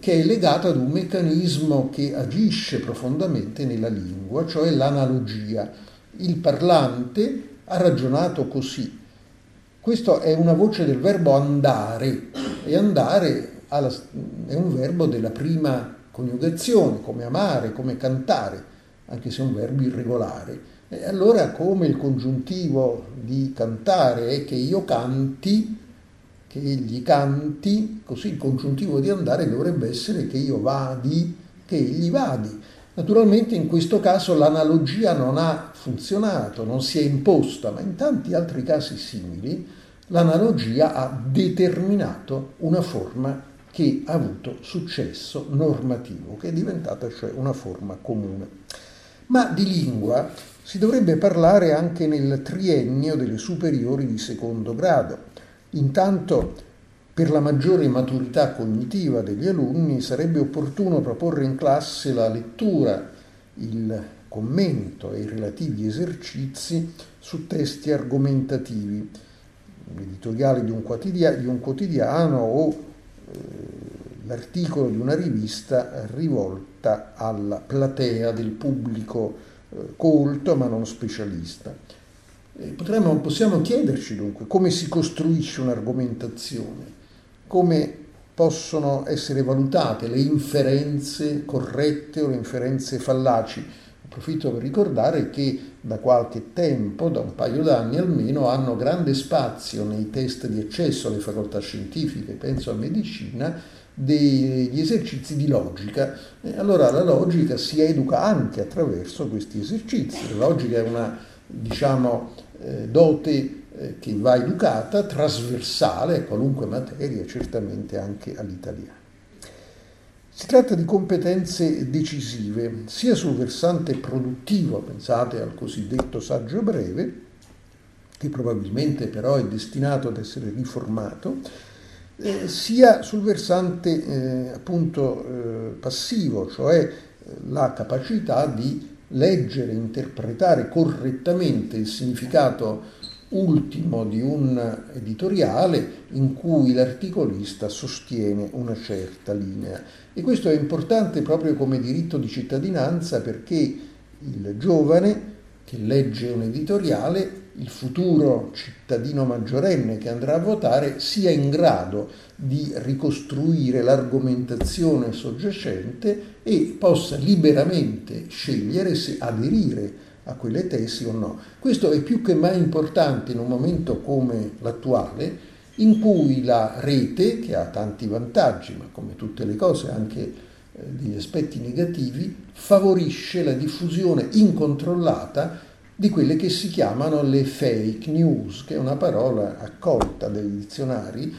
che è legata ad un meccanismo che agisce profondamente nella lingua, cioè l'analogia. Il parlante ha ragionato così. Questa è una voce del verbo andare, e andare è un verbo della prima coniugazione, come amare, come cantare, anche se è un verbo irregolare. E allora, come il congiuntivo di cantare è che io canti, che egli canti, così il congiuntivo di andare dovrebbe essere che io vadi, che egli vadi. Naturalmente in questo caso l'analogia non ha funzionato, non si è imposta, ma in tanti altri casi simili l'analogia ha determinato una forma che ha avuto successo normativo, che è diventata cioè una forma comune. Ma di lingua si dovrebbe parlare anche nel triennio delle superiori di secondo grado. Intanto, per la maggiore maturità cognitiva degli alunni, sarebbe opportuno proporre in classe la lettura, il commento e i relativi esercizi su testi argomentativi, editoriali di un quotidiano, di un quotidiano o eh, l'articolo di una rivista rivolta alla platea del pubblico eh, colto ma non specialista. Potremmo, possiamo chiederci dunque come si costruisce un'argomentazione, come possono essere valutate le inferenze corrette o le inferenze fallaci. Approfitto per ricordare che da qualche tempo, da un paio d'anni almeno, hanno grande spazio nei test di accesso alle facoltà scientifiche, penso a medicina, degli esercizi di logica. E allora la logica si educa anche attraverso questi esercizi. La logica è una diciamo, eh, dote eh, che va educata, trasversale a qualunque materia, certamente anche all'italiano. Si tratta di competenze decisive, sia sul versante produttivo, pensate al cosiddetto saggio breve, che probabilmente però è destinato ad essere riformato, eh, sia sul versante eh, appunto eh, passivo, cioè eh, la capacità di leggere, interpretare correttamente il significato ultimo di un editoriale in cui l'articolista sostiene una certa linea. E questo è importante proprio come diritto di cittadinanza, perché il giovane che legge un editoriale, il futuro cittadino maggiorenne che andrà a votare, sia in grado di ricostruire l'argomentazione soggiacente e possa liberamente scegliere se aderire a quelle tesi o no. Questo è più che mai importante in un momento come l'attuale, in cui la rete, che ha tanti vantaggi, ma come tutte le cose anche degli aspetti negativi, favorisce la diffusione incontrollata di quelle che si chiamano le fake news, che è una parola accolta dai dizionari,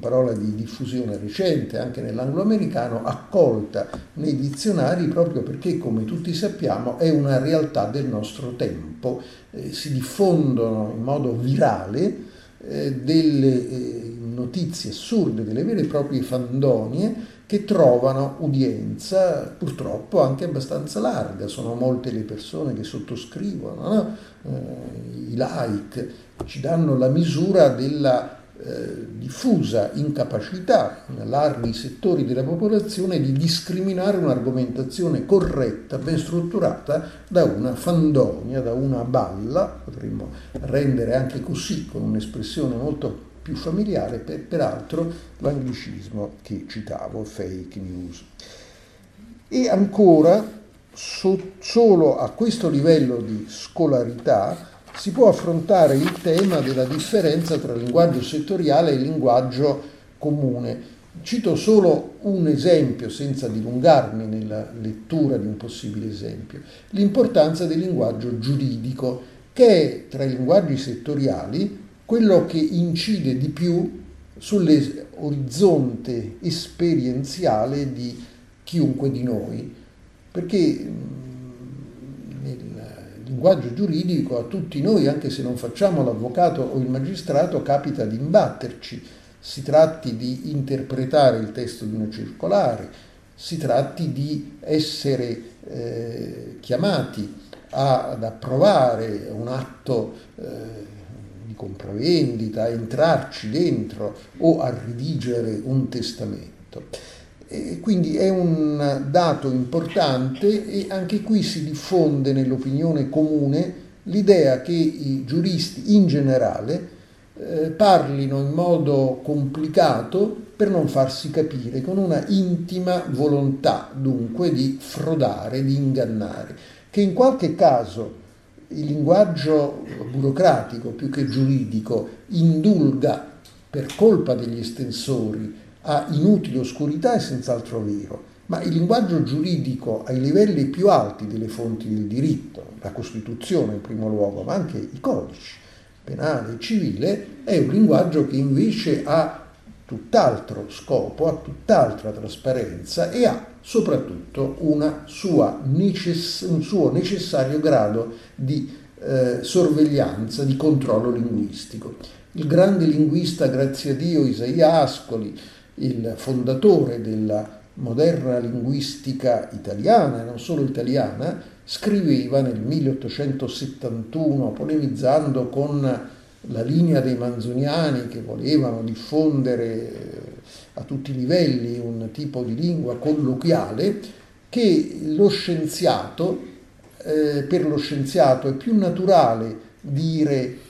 parola di diffusione recente anche nell'angloamericano, accolta nei dizionari proprio perché, come tutti sappiamo, è una realtà del nostro tempo. Eh, si diffondono in modo virale eh, delle eh, notizie assurde, delle vere e proprie fandonie, che trovano udienza purtroppo anche abbastanza larga. Sono molte le persone che sottoscrivono, no? eh, i like, ci danno la misura della eh, diffusa incapacità in larghi settori della popolazione di discriminare un'argomentazione corretta, ben strutturata, da una fandonia, da una balla, potremmo rendere anche così con un'espressione molto più familiare, per, peraltro l'anglicismo che citavo, fake news. E ancora, so, solo a questo livello di scolarità si può affrontare il tema della differenza tra linguaggio settoriale e linguaggio comune. Cito solo un esempio, senza dilungarmi nella lettura di un possibile esempio, l'importanza del linguaggio giuridico, che è tra i linguaggi settoriali quello che incide di più sull'orizzonte esperienziale di chiunque di noi, perché nel linguaggio giuridico a tutti noi, anche se non facciamo l'avvocato o il magistrato, capita di imbatterci, si tratti di interpretare il testo di una circolare, si tratti di essere eh, chiamati a, ad approvare un atto eh, di compravendita, a entrarci dentro o a redigere un testamento. E quindi è un dato importante, e anche qui si diffonde nell'opinione comune l'idea che i giuristi in generale eh, parlino in modo complicato per non farsi capire, con una intima volontà dunque di frodare, di ingannare, che in qualche caso il linguaggio burocratico più che giuridico indulga per colpa degli estensori a inutile oscurità è senz'altro vero, ma il linguaggio giuridico ai livelli più alti delle fonti del diritto, la Costituzione in primo luogo, ma anche i codici penale e civile, è un linguaggio che invece ha tutt'altro scopo, ha tutt'altra trasparenza e ha soprattutto una sua necess- un suo necessario grado di eh, sorveglianza, di controllo linguistico. Il grande linguista, grazie a Dio, Isaia Ascoli, il fondatore della moderna linguistica italiana, e non solo italiana, scriveva nel milleottocentosettantuno, polemizzando con la linea dei manzoniani che volevano diffondere a tutti i livelli un tipo di lingua colloquiale, che lo scienziato, eh, per lo scienziato è più naturale dire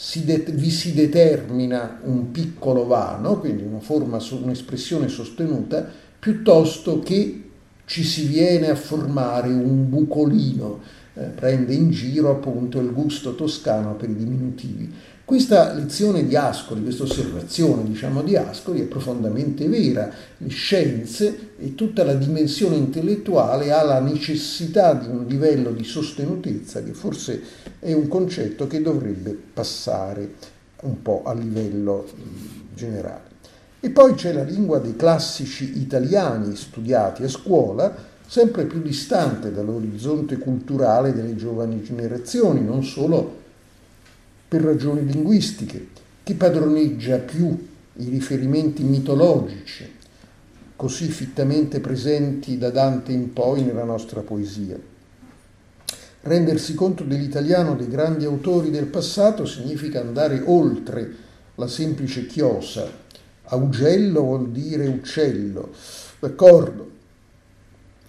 Si de- vi si determina un piccolo vano, quindi una forma, un'espressione sostenuta, piuttosto che ci si viene a formare un bucolino, eh, prende in giro appunto il gusto toscano per i diminutivi. Questa lezione di Ascoli, questa osservazione diciamo di Ascoli è profondamente vera. Le scienze e tutta la dimensione intellettuale ha la necessità di un livello di sostenutezza che forse è un concetto che dovrebbe passare un po' a livello generale. E poi c'è la lingua dei classici italiani studiati a scuola, sempre più distante dall'orizzonte culturale delle giovani generazioni, non solo per ragioni linguistiche, che padroneggia più i riferimenti mitologici, così fittamente presenti da Dante in poi nella nostra poesia. Rendersi conto dell'italiano dei grandi autori del passato significa andare oltre la semplice chiosa. Augello vuol dire uccello, d'accordo?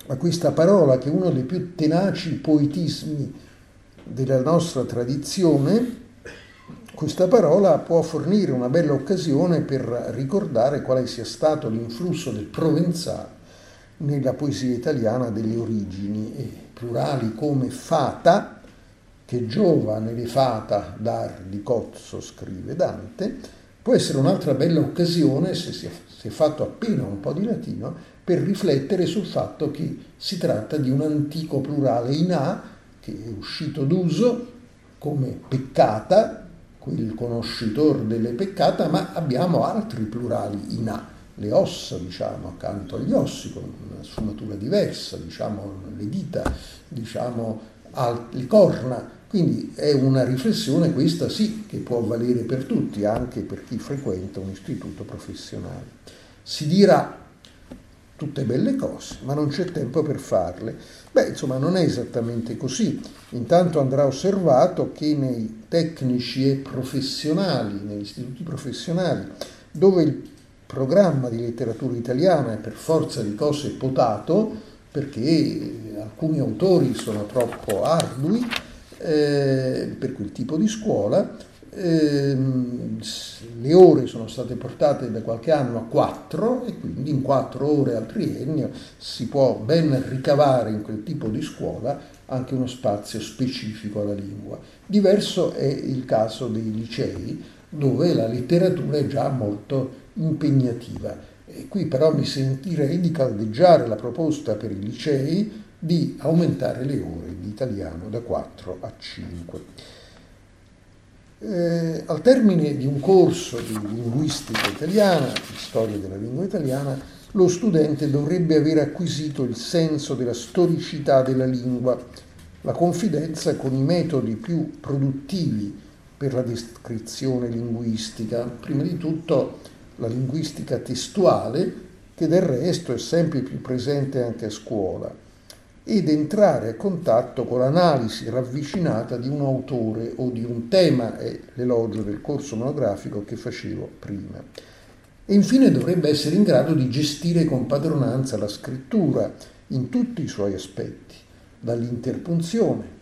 Ma questa parola, che è uno dei più tenaci poetismi della nostra tradizione, questa parola può fornire una bella occasione per ricordare quale sia stato l'influsso del provenzale nella poesia italiana delle origini, e plurali come fata, che giova nelle fata d'ar di Cozzo, scrive Dante, può essere un'altra bella occasione, se si è fatto appena un po' di latino, per riflettere sul fatto che si tratta di un antico plurale in a, che è uscito d'uso come peccata, il conoscitore delle peccata, ma abbiamo altri plurali in a, le ossa, diciamo, accanto agli ossi, con una sfumatura diversa, diciamo, le dita, diciamo, alt- le corna. Quindi è una riflessione, questa sì, che può valere per tutti, anche per chi frequenta un istituto professionale. Si dirà tutte belle cose, ma non c'è tempo per farle. Beh, insomma, non è esattamente così. Intanto andrà osservato che nei tecnici e professionali, negli istituti professionali, dove il programma di letteratura italiana è per forza di cose potato, perché alcuni autori sono troppo ardui, eh, per quel tipo di scuola, Eh, le ore sono state portate da qualche anno a quattro, e quindi in quattro ore al triennio si può ben ricavare in quel tipo di scuola anche uno spazio specifico alla lingua. Diverso è il caso dei licei, dove la letteratura è già molto impegnativa, e qui però mi sentirei di caldeggiare la proposta per i licei di aumentare le ore di italiano da quattro a cinque. Eh, al termine di un corso di linguistica italiana, di storia della lingua italiana, lo studente dovrebbe aver acquisito il senso della storicità della lingua, la confidenza con i metodi più produttivi per la descrizione linguistica, prima di tutto la linguistica testuale, che del resto è sempre più presente anche a scuola, ed entrare a contatto con l'analisi ravvicinata di un autore o di un tema, è l'elogio del corso monografico che facevo prima. e infine dovrebbe essere in grado di gestire con padronanza la scrittura in tutti i suoi aspetti, dall'interpunzione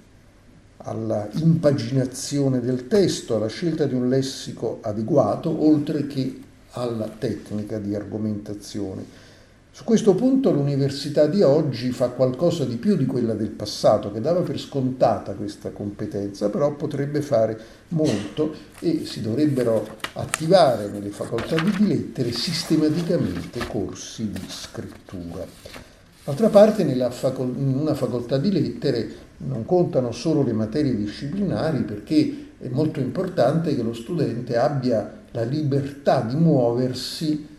alla impaginazione del testo, alla scelta di un lessico adeguato, oltre che alla tecnica di argomentazione. Su questo punto l'università di oggi fa qualcosa di più di quella del passato, che dava per scontata questa competenza, però potrebbe fare molto e si dovrebbero attivare nelle facoltà di lettere sistematicamente corsi di scrittura. D'altra parte, nella facol- in una facoltà di lettere non contano solo le materie disciplinari, perché è molto importante che lo studente abbia la libertà di muoversi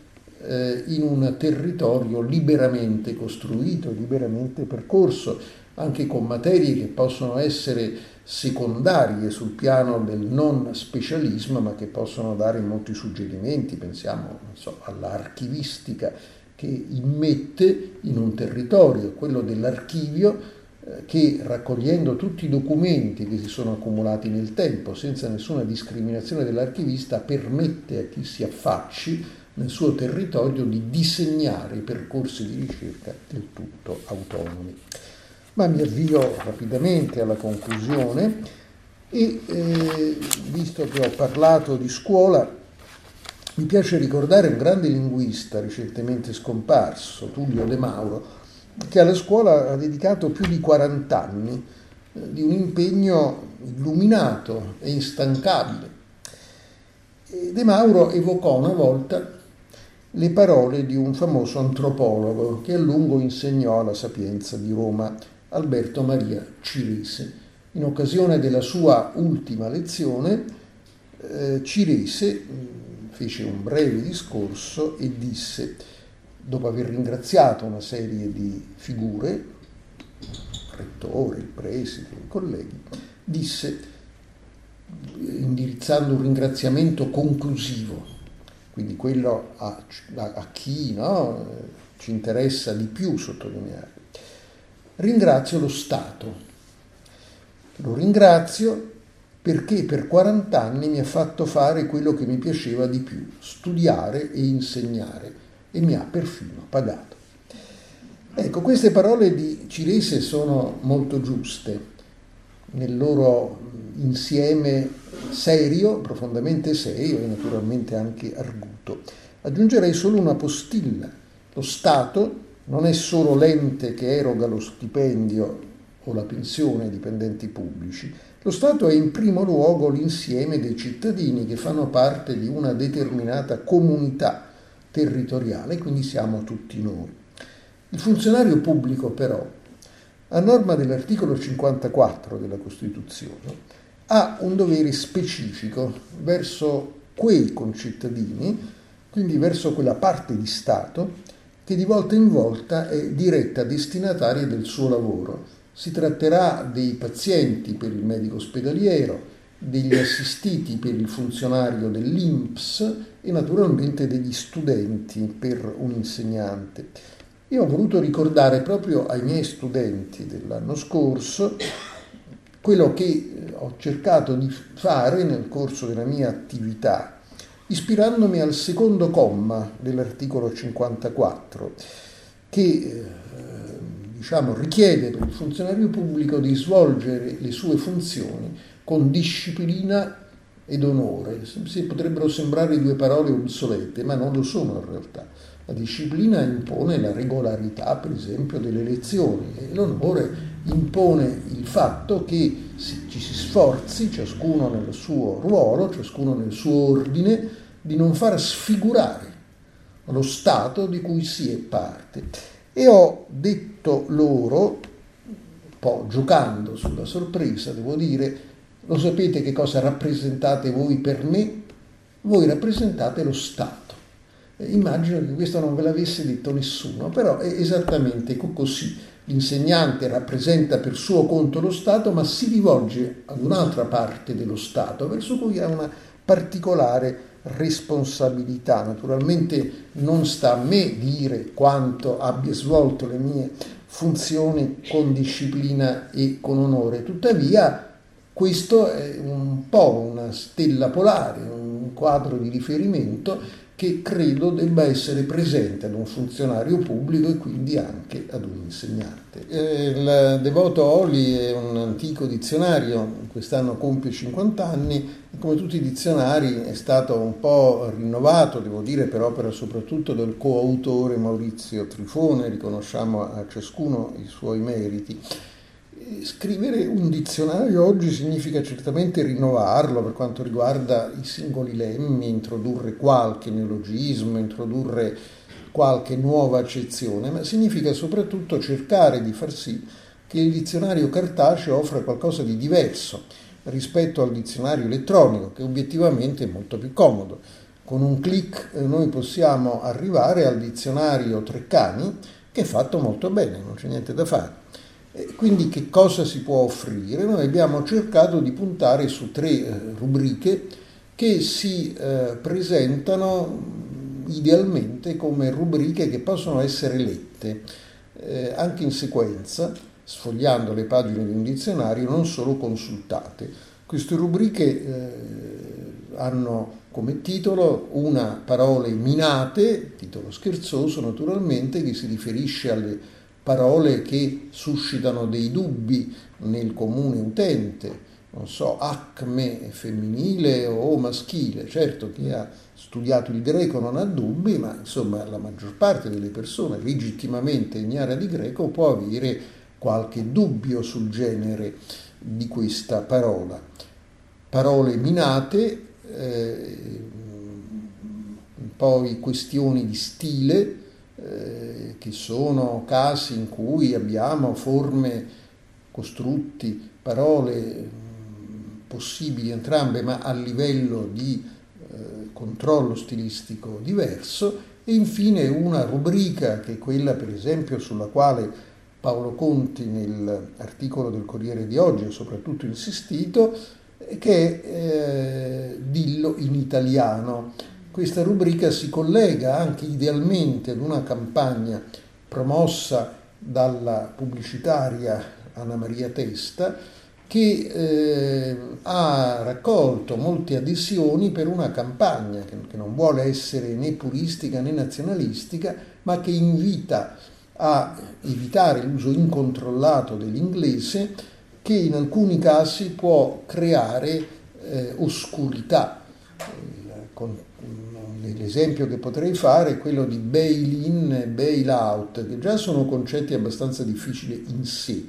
in un territorio liberamente costruito, liberamente percorso, anche con materie che possono essere secondarie sul piano del non specialismo, ma che possono dare molti suggerimenti. Pensiamo, non so, all'archivistica, che immette in un territorio, quello dell'archivio, che raccogliendo tutti i documenti che si sono accumulati nel tempo, senza nessuna discriminazione dell'archivista, permette a chi si affacci nel suo territorio di disegnare i percorsi di ricerca del tutto autonomi. Ma mi avvio rapidamente alla conclusione e, eh, visto che ho parlato di scuola, mi piace ricordare un grande linguista recentemente scomparso, Tullio De Mauro, che alla scuola ha dedicato più di quaranta anni eh, di un impegno illuminato e instancabile. E De Mauro evocò una volta le parole di un famoso antropologo che a lungo insegnò alla Sapienza di Roma, Alberto Maria Cirese. In occasione della sua ultima lezione, eh, Cirese fece un breve discorso e disse, dopo aver ringraziato una serie di figure, il rettore, il preside, i colleghi, disse, indirizzando un ringraziamento conclusivo, quindi quello a, a, a chi no, ci interessa di più sottolineare. Ringrazio lo Stato, lo ringrazio perché per quaranta anni mi ha fatto fare quello che mi piaceva di più, studiare e insegnare, e mi ha perfino pagato. Ecco, queste parole di Cirese sono molto giuste, nel loro insieme serio, profondamente serio e naturalmente anche arguto. Aggiungerei solo una postilla. Lo Stato non è solo l'ente che eroga lo stipendio o la pensione ai dipendenti pubblici. Lo Stato è in primo luogo l'insieme dei cittadini che fanno parte di una determinata comunità territoriale, quindi siamo tutti noi. Il funzionario pubblico però, a norma dell'articolo cinquantaquattro della Costituzione, ha un dovere specifico verso quei concittadini, quindi verso quella parte di Stato che di volta in volta è diretta destinataria del suo lavoro. Si tratterà dei pazienti per il medico ospedaliero, degli assistiti per il funzionario dell'I N P S e naturalmente degli studenti per un insegnante. Io ho voluto ricordare proprio ai miei studenti dell'anno scorso quello che ho cercato di fare nel corso della mia attività, ispirandomi al secondo comma dell'articolo cinquantaquattro, che diciamo, richiede per il funzionario pubblico di svolgere le sue funzioni con disciplina ed onore. Si potrebbero sembrare due parole obsolete, ma non lo sono in realtà. La disciplina impone la regolarità, per esempio, delle lezioni, e l'onore impone il fatto che ci si sforzi, ciascuno nel suo ruolo, ciascuno nel suo ordine, di non far sfigurare lo Stato di cui si è parte. E ho detto loro, un po' giocando sulla sorpresa, devo dire, lo sapete che cosa rappresentate voi per me? Voi rappresentate lo Stato. Immagino che questo non ve l'avesse detto nessuno, però è esattamente così. L'insegnante rappresenta per suo conto lo Stato, ma si rivolge ad un'altra parte dello Stato, verso cui ha una particolare responsabilità. Naturalmente non sta a me dire quanto abbia svolto le mie funzioni con disciplina e con onore. Tuttavia, questo è un po' una stella polare, un quadro di riferimento che credo debba essere presente ad un funzionario pubblico e quindi anche ad un insegnante. Il Devoto-Oli è un antico dizionario, quest'anno compie cinquanta anni, e come tutti i dizionari è stato un po' rinnovato, devo dire per opera soprattutto del coautore Maurizio Trifone, riconosciamo a ciascuno i suoi meriti. Scrivere un dizionario oggi significa certamente rinnovarlo per quanto riguarda i singoli lemmi, introdurre qualche neologismo, introdurre qualche nuova accezione, ma significa soprattutto cercare di far sì che il dizionario cartaceo offra qualcosa di diverso rispetto al dizionario elettronico, che obiettivamente è molto più comodo. Con un click noi possiamo arrivare al dizionario Treccani, che è fatto molto bene, non c'è niente da fare. Quindi che cosa si può offrire? Noi abbiamo cercato di puntare su tre rubriche che si presentano idealmente come rubriche che possono essere lette anche in sequenza, sfogliando le pagine di un dizionario, non solo consultate. Queste rubriche hanno come titolo una parole minate, titolo scherzoso naturalmente, che si riferisce alle parole che suscitano dei dubbi nel comune utente, non so, acme femminile o maschile. Certo, chi ha studiato il greco non ha dubbi, ma insomma la maggior parte delle persone legittimamente ignara di greco può avere qualche dubbio sul genere di questa parola. Parole minate, eh, poi questioni di stile, che sono casi in cui abbiamo forme, costrutti, parole possibili entrambe ma a livello di eh, controllo stilistico diverso, e infine una rubrica che è quella per esempio sulla quale Paolo Conti nell'articolo del Corriere di oggi ha soprattutto insistito, che è eh, Dillo in italiano. Questa rubrica si collega anche idealmente ad una campagna promossa dalla pubblicitaria Anna Maria Testa, che eh, ha raccolto molte adesioni per una campagna che, che non vuole essere né puristica né nazionalistica, ma che invita a evitare l'uso incontrollato dell'inglese, che in alcuni casi può creare eh, oscurità. L'esempio che potrei fare è quello di bail-in e bail-out, che già sono concetti abbastanza difficili in sé,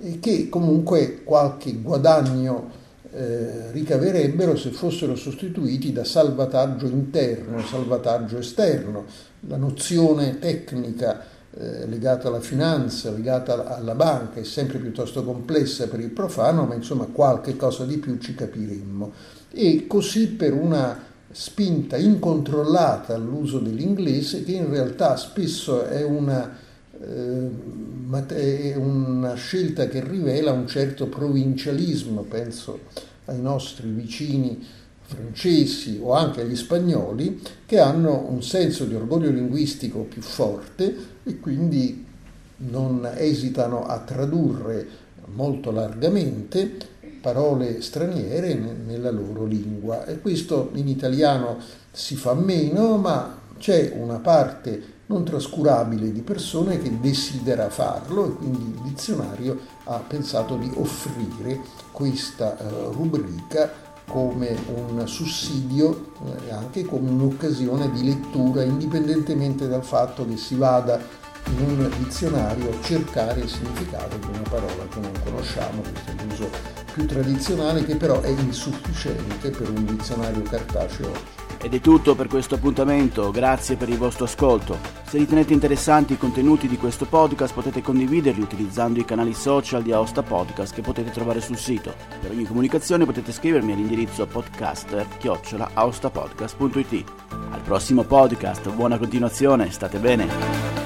e che comunque qualche guadagno eh, ricaverebbero se fossero sostituiti da salvataggio interno, salvataggio esterno. La nozione tecnica eh, legata alla finanza, legata alla banca, è sempre piuttosto complessa per il profano, ma insomma qualche cosa di più ci capiremmo. E così per una spinta incontrollata all'uso dell'inglese, che in realtà spesso è una, eh, è una scelta che rivela un certo provincialismo, penso ai nostri vicini francesi o anche agli spagnoli, che hanno un senso di orgoglio linguistico più forte e quindi non esitano a tradurre molto largamente parole straniere nella loro lingua. E questo in italiano si fa meno, ma c'è una parte non trascurabile di persone che desidera farlo, e quindi il dizionario ha pensato di offrire questa rubrica come un sussidio e anche come un'occasione di lettura, indipendentemente dal fatto che si vada in un dizionario a cercare il significato di una parola che non conosciamo. Questo è l'uso più tradizionale, che però è insufficiente per un dizionario cartaceo oggi. Ed è tutto per questo appuntamento, grazie per il vostro ascolto. Se ritenete interessanti i contenuti di questo podcast potete condividerli utilizzando i canali social di Aosta Podcast che potete trovare sul sito. Per ogni comunicazione potete scrivermi all'indirizzo podcaster chiocciola aostapodcast punto it. Al prossimo podcast, buona continuazione, state bene!